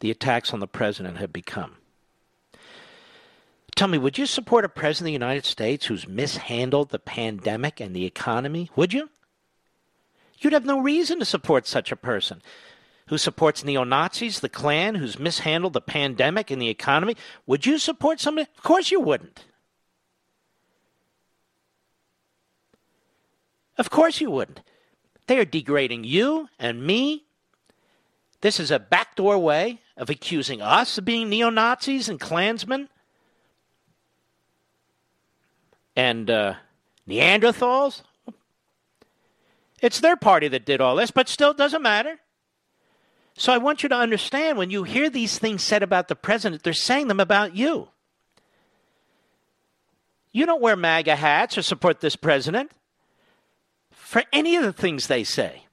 the attacks on the president have become. Tell me, would you support a president of the United States who's mishandled the pandemic and the economy? Would you? You'd have no reason to support such a person who supports neo-Nazis, the Klan, who's mishandled the pandemic and the economy. Would you support somebody? Of course you wouldn't. Of course you wouldn't. They are degrading you and me. This is a backdoor way of accusing us of being neo-Nazis and Klansmen and uh, Neanderthals. It's their party that did all this, but still doesn't matter. So I want you to understand, when you hear these things said about the president, they're saying them about you. You don't wear MAGA hats or support this president for any of the things they say.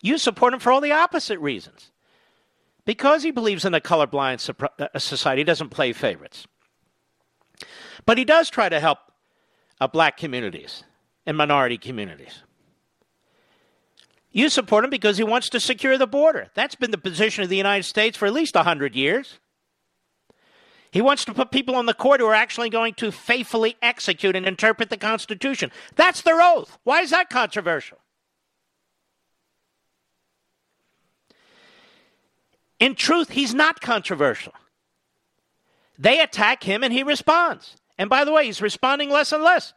You support him for all the opposite reasons. Because he believes in a colorblind society, he doesn't play favorites. But he does try to help uh, black communities and minority communities. You support him because he wants to secure the border. That's been the position of the United States for at least one hundred years. He wants to put people on the court who are actually going to faithfully execute and interpret the Constitution. That's their oath. Why is that controversial? In truth, he's not controversial. They attack him and he responds. And by the way, he's responding less and less.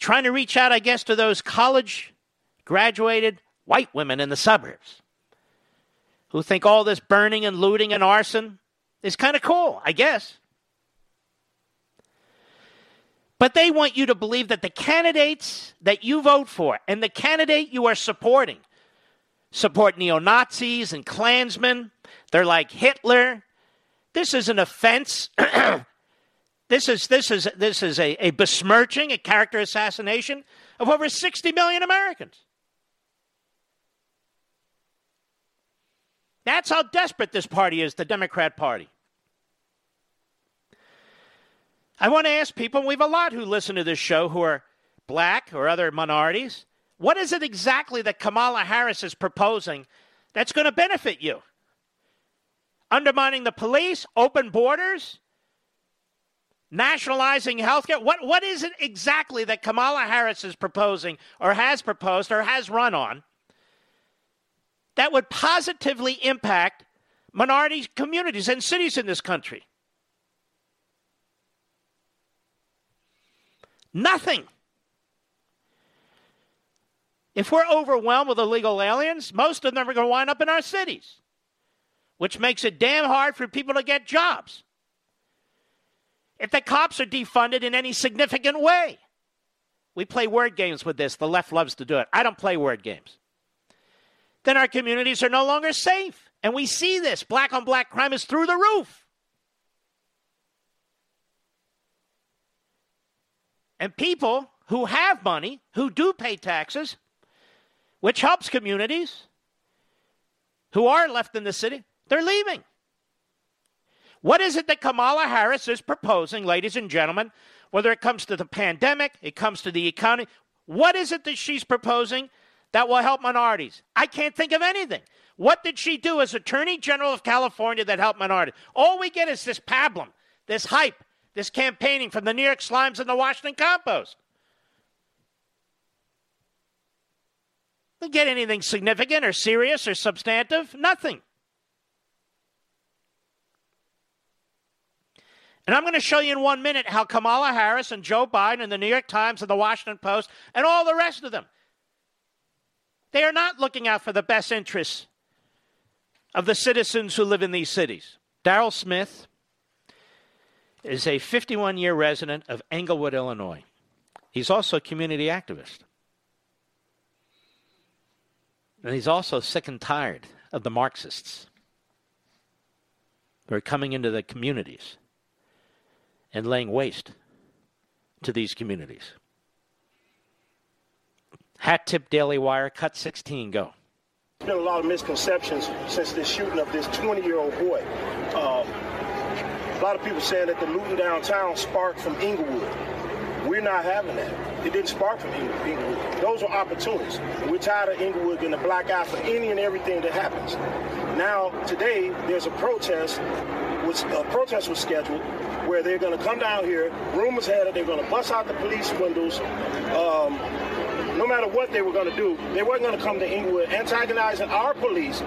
Trying to reach out, I guess, to those college-graduated white women in the suburbs who think all this burning and looting and arson is kind of cool, I guess. But they want you to believe that the candidates that you vote for and the candidate you are supporting support neo-Nazis and Klansmen. They're like Hitler. This is an offense. This is this is this is a, a besmirching, a character assassination of over sixty million Americans. That's how desperate this party is, the Democrat Party. I want to ask people, and we have a lot who listen to this show who are black or other minorities, what is it exactly that Kamala Harris is proposing that's going to benefit you? Undermining the police, open borders, nationalizing health care? What, what is it exactly that Kamala Harris is proposing or has proposed or has run on that would positively impact minority communities and cities in this country? Nothing. If we're overwhelmed with illegal aliens, most of them are going to wind up in our cities, which makes it damn hard for people to get jobs. If the cops are defunded in any significant way, we play word games with this. The left loves to do it. I don't play word games. Then our communities are no longer safe. And we see this. Black-on-black crime is through the roof. And people who have money, who do pay taxes, which helps communities, who are left in the city, they're leaving. What is it that Kamala Harris is proposing, ladies and gentlemen, whether it comes to the pandemic, it comes to the economy, what is it that she's proposing that will help minorities? I can't think of anything. What did she do as Attorney General of California that helped minorities? All we get is this pablum, this hype, this campaigning from the New York Slimes and the Washington Compost. We don't get anything significant or serious or substantive. Nothing. And I'm going to show you in one minute how Kamala Harris and Joe Biden and the New York Times and the Washington Post and all the rest of them, they are not looking out for the best interests of the citizens who live in these cities. Darrell Smith is a fifty-one-year resident of Englewood, Illinois. He's also a community activist. And he's also sick and tired of the Marxists who are coming into the communities and laying waste to these communities. Hat Tip Daily Wire, cut sixteen, go. There's been a lot of misconceptions since the shooting of this twenty-year-old boy. Um, a lot of people saying that the looting downtown sparked from Inglewood. We're not having that. It didn't spark from Inglewood. Those are opportunities. We're tired of Inglewood getting a black eye for any and everything that happens. Now, today, there's a protest. Was, a protest was scheduled where they're going to come down here. Rumors had it they're going to bust out the police windows. Um, No matter what they were going to do, they weren't going to come to Inglewood antagonizing our police.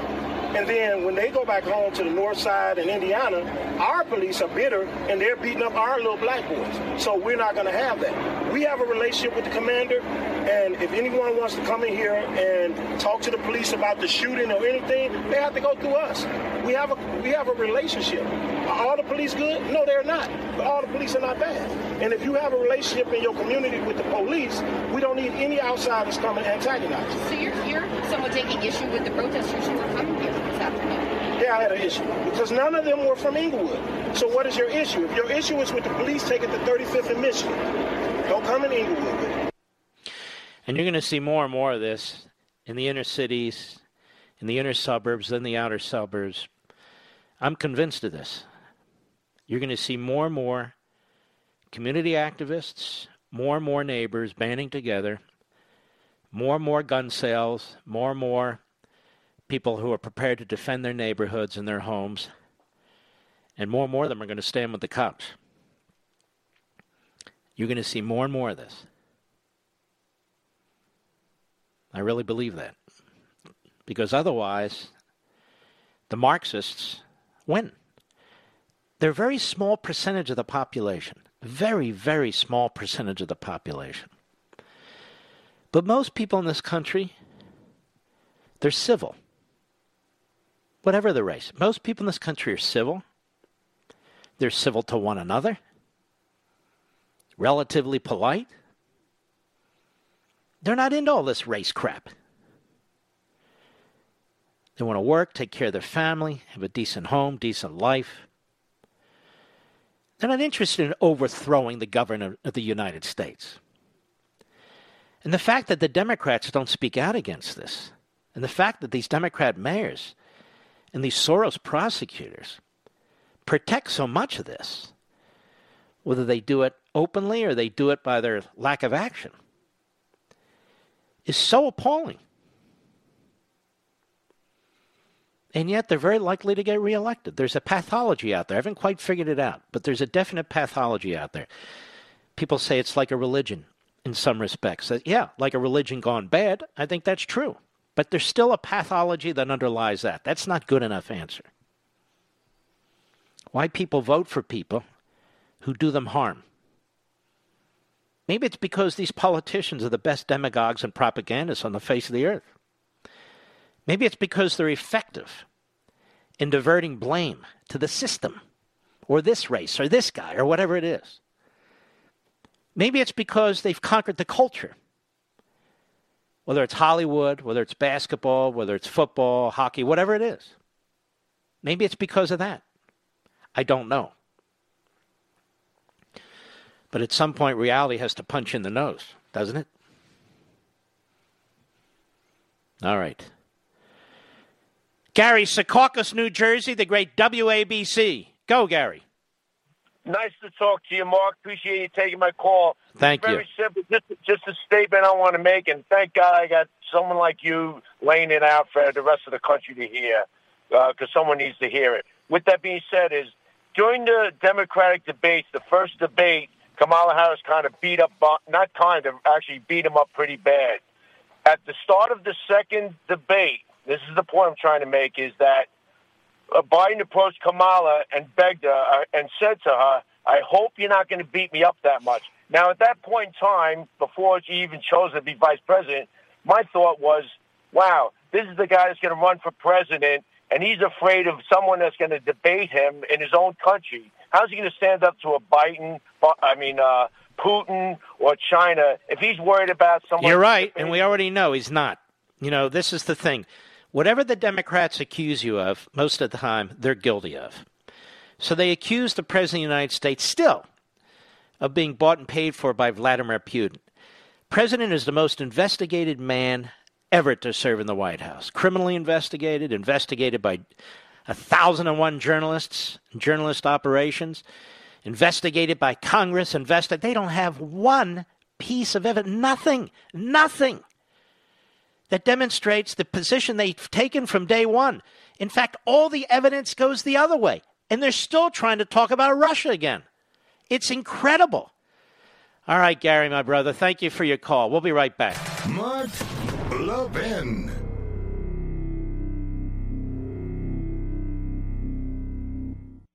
And then when they go back home to the north side in Indiana, our police are bitter and they're beating up our little black boys. So we're not going to have that. We have a relationship with the commander. And if anyone wants to come in here and talk to the police about the shooting or anything, they have to go through us. We have a we have a relationship. Are all the police good? No, they're not. But all the police are not bad. And if you have a relationship in your community with the police, we don't need any outsiders coming and antagonizing. So you're here, someone taking issue with the protesters who were coming here this afternoon? Yeah, I had an issue because none of them were from Inglewood. So what is your issue? If your issue is with the police, take it to thirty-fifth and Michigan. Don't come in Inglewood with it. And you're going to see more and more of this in the inner cities, in the inner suburbs, then the outer suburbs. I'm convinced of this. You're going to see more and more community activists, more and more neighbors banding together, more and more gun sales, more and more people who are prepared to defend their neighborhoods and their homes, and more and more of them are going to stand with the cops. You're going to see more and more of this. I really believe that, because otherwise the Marxists win. They're a very small percentage of the population, very, very small percentage of the population. But most people in this country, they're civil, whatever the race. Most people in this country are civil. They're civil to one another, relatively polite. They're not into all this race crap. They want to work, take care of their family, have a decent home, decent life. They're not interested in overthrowing the government of the United States. And the fact that the Democrats don't speak out against this, and the fact that these Democrat mayors and these Soros prosecutors protect so much of this, whether they do it openly or they do it by their lack of action, is so appalling. And yet they're very likely to get reelected. There's a pathology out there. I haven't quite figured it out, but there's a definite pathology out there. People say it's like a religion in some respects. So, yeah, like a religion gone bad. I think that's true. But there's still a pathology that underlies that. That's not a good enough answer. Why people vote for people who do them harm. Maybe it's because these politicians are the best demagogues and propagandists on the face of the earth. Maybe it's because they're effective in diverting blame to the system or this race or this guy or whatever it is. Maybe it's because they've conquered the culture, whether it's Hollywood, whether it's basketball, whether it's football, hockey, whatever it is. Maybe it's because of that. I don't know. But at some point, reality has to punch in the nose, doesn't it? All right. Gary, Secaucus, New Jersey, the great W A B C. Go, Gary. Nice to talk to you, Mark. Appreciate you taking my call. Thank you. Very simple. Just, just a statement I want to make, and thank God I got someone like you laying it out for the rest of the country to hear, because uh, someone needs to hear it. With that being said is, during the Democratic debates, the first debate, Kamala Harris kind of beat up, not kind of, actually beat him up pretty bad. At the start of the second debate, this is the point I'm trying to make, is that Biden approached Kamala and begged her and said to her, I hope you're not going to beat me up that much. Now, at that point in time, before she even chose to be vice president, my thought was, wow, this is the guy that's going to run for president, and he's afraid of someone that's going to debate him in his own country. How's he going to stand up to a Biden, I mean, uh, Putin or China, if he's worried about someone? You're right, and we already know he's not. You know, this is the thing. Whatever the Democrats accuse you of, most of the time, they're guilty of. So they accuse the President of the United States still of being bought and paid for by Vladimir Putin. President is the most investigated man ever to serve in the White House. Criminally investigated, investigated by one thousand one journalists, journalist operations, investigated by Congress, invested. They don't have one piece of evidence, nothing, nothing that demonstrates the position they've taken from day one. In fact, all the evidence goes the other way, and they're still trying to talk about Russia again. It's incredible. All right, Gary, my brother, thank you for your call. We'll be right back. Mark Levin.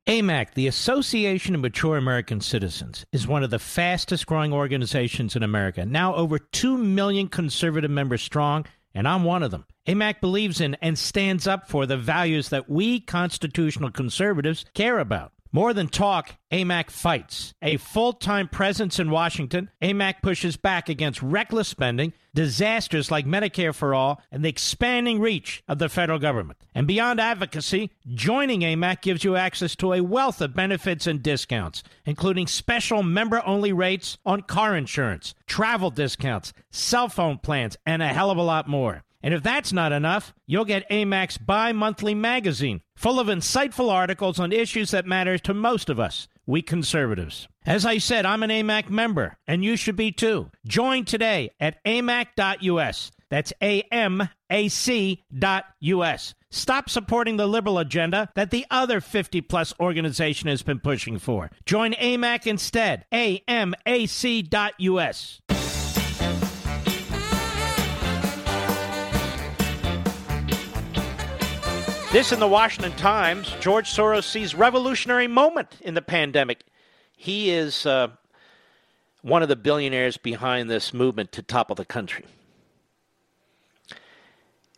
A M A C, the Association of Mature American Citizens, is one of the fastest-growing organizations in America, now over two million conservative members strong, and I'm one of them. A M A C believes in and stands up for the values that we constitutional conservatives care about. More than talk, A M A C fights. A full-time presence in Washington, A M A C pushes back against reckless spending, disasters like Medicare for All, and the expanding reach of the federal government. And beyond advocacy, joining A M A C gives you access to a wealth of benefits and discounts, including special member-only rates on car insurance, travel discounts, cell phone plans, and a hell of a lot more. And if that's not enough, you'll get A M A C's bi-monthly magazine, full of insightful articles on issues that matter to most of us, we conservatives. As I said, I'm an A M A C member, and you should be too. Join today at A M A C dot U S. That's A M A C dot U S. Stop supporting the liberal agenda that the other fifty-plus organization has been pushing for. Join A M A C instead, A M A C dot U S. This in the Washington Times, George Soros sees revolutionary moment in the pandemic. He is uh, one of the billionaires behind this movement to topple the country.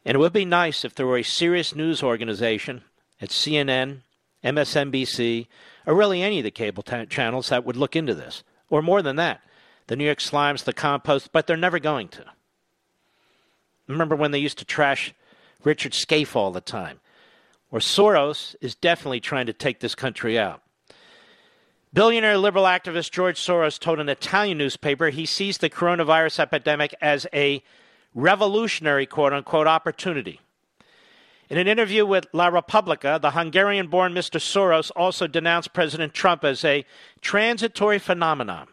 And it would be nice if there were a serious news organization at C N N, M S N B C, or really any of the cable t- channels that would look into this. Or more than that, the New York Slimes, the Compost, but they're never going to. Remember when they used to trash Richard Scaife all the time? Or Soros is definitely trying to take this country out. Billionaire liberal activist George Soros told an Italian newspaper he sees the coronavirus epidemic as a revolutionary, quote-unquote, opportunity. In an interview with La Repubblica, the Hungarian-born Mister Soros also denounced President Trump as a transitory phenomenon,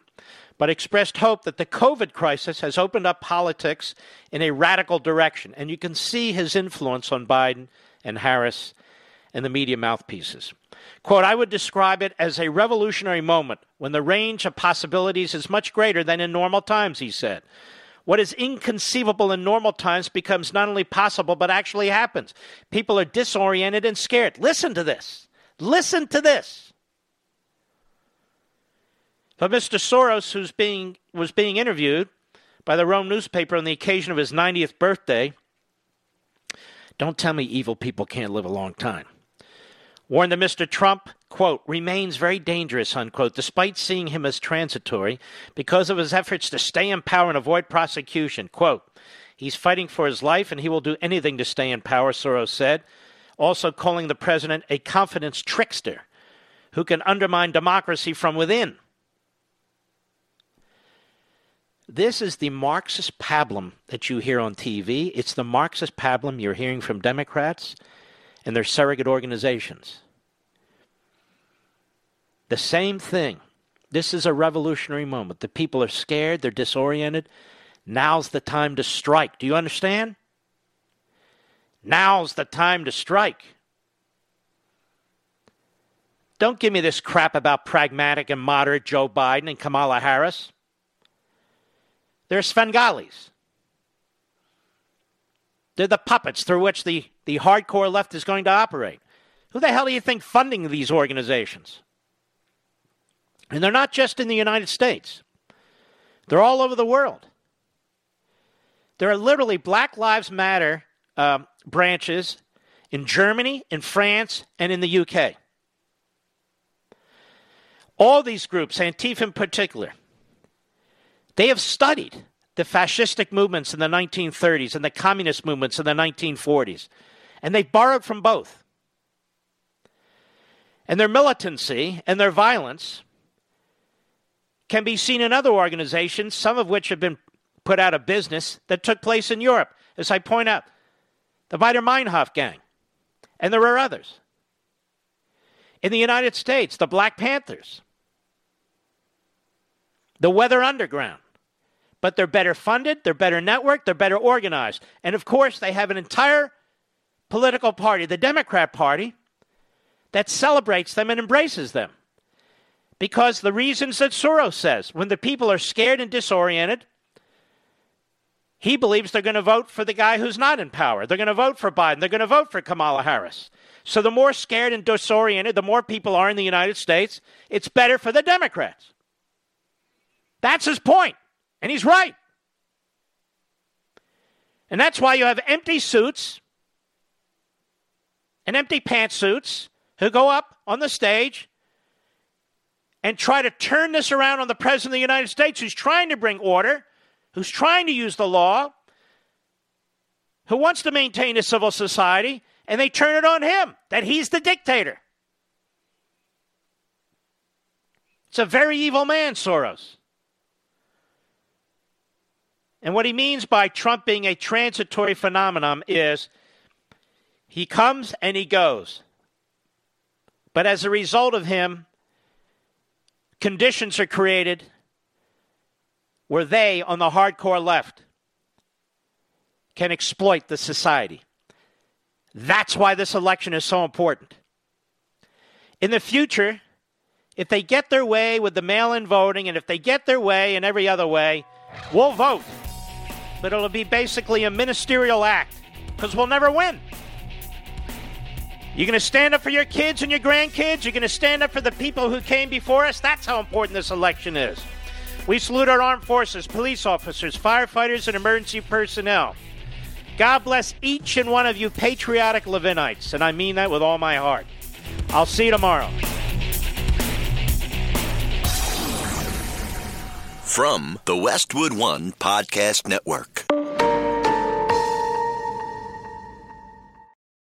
but expressed hope that the COVID crisis has opened up politics in a radical direction. And you can see his influence on Biden and Harris and the media mouthpieces. Quote, I would describe it as a revolutionary moment when the range of possibilities is much greater than in normal times, he said. What is inconceivable in normal times becomes not only possible, but actually happens. People are disoriented and scared. Listen to this. Listen to this. But Mister Soros, who's being, was being interviewed by the Rome newspaper on the occasion of his ninetieth birthday, don't tell me evil people can't live a long time, warned that Mister Trump, quote, remains very dangerous, unquote, despite seeing him as transitory because of his efforts to stay in power and avoid prosecution. Quote, he's fighting for his life and he will do anything to stay in power, Soros said, also calling the president a confidence trickster who can undermine democracy from within. This is the Marxist pablum that you hear on T V. It's the Marxist pablum you're hearing from Democrats and their surrogate organizations. The same thing. This is a revolutionary moment. The people are scared. They're disoriented. Now's the time to strike. Do you understand? Now's the time to strike. Don't give me this crap about pragmatic and moderate Joe Biden and Kamala Harris. They're Svengalis. They're the puppets through which the, the hardcore left is going to operate. Who the hell do you think funding these organizations? And they're not just in the United States. They're all over the world. There are literally Black Lives Matter um, branches in Germany, in France, and in the U K. All these groups, Antifa in particular, they have studied the fascistic movements in the nineteen thirties and the communist movements in the nineteen forties. And they borrowed from both. And their militancy and their violence can be seen in other organizations, some of which have been put out of business, that took place in Europe. As I point out, the Baader-Meinhof gang. And there are others. In the United States, the Black Panthers. The Weather Underground. But they're better funded, they're better networked, they're better organized. And of course, they have an entire political party, the Democrat Party, that celebrates them and embraces them. Because the reasons that Soros says, when the people are scared and disoriented, he believes they're going to vote for the guy who's not in power. They're going to vote for Biden. They're going to vote for Kamala Harris. So the more scared and disoriented, the more people are in the United States, it's better for the Democrats. That's his point. And he's right. And that's why you have empty suits and empty pantsuits who go up on the stage and try to turn this around on the President of the United States, who's trying to bring order, who's trying to use the law, who wants to maintain a civil society, and they turn it on him, that he's the dictator. It's a very evil man, Soros. And what he means by Trump being a transitory phenomenon is he comes and he goes. But as a result of him, conditions are created where they, on the hardcore left, can exploit the society. That's why this election is so important. In the future, if they get their way with the mail-in voting, and if they get their way in every other way, we'll vote. But it'll be basically a ministerial act, because we'll never win. You're going to stand up for your kids and your grandkids. You're going to stand up for the people who came before us. That's how important this election is. We salute our armed forces, police officers, firefighters, and emergency personnel. God bless each and one of you patriotic Levinites, and I mean that with all my heart. I'll see you tomorrow. From the Westwood One Podcast Network.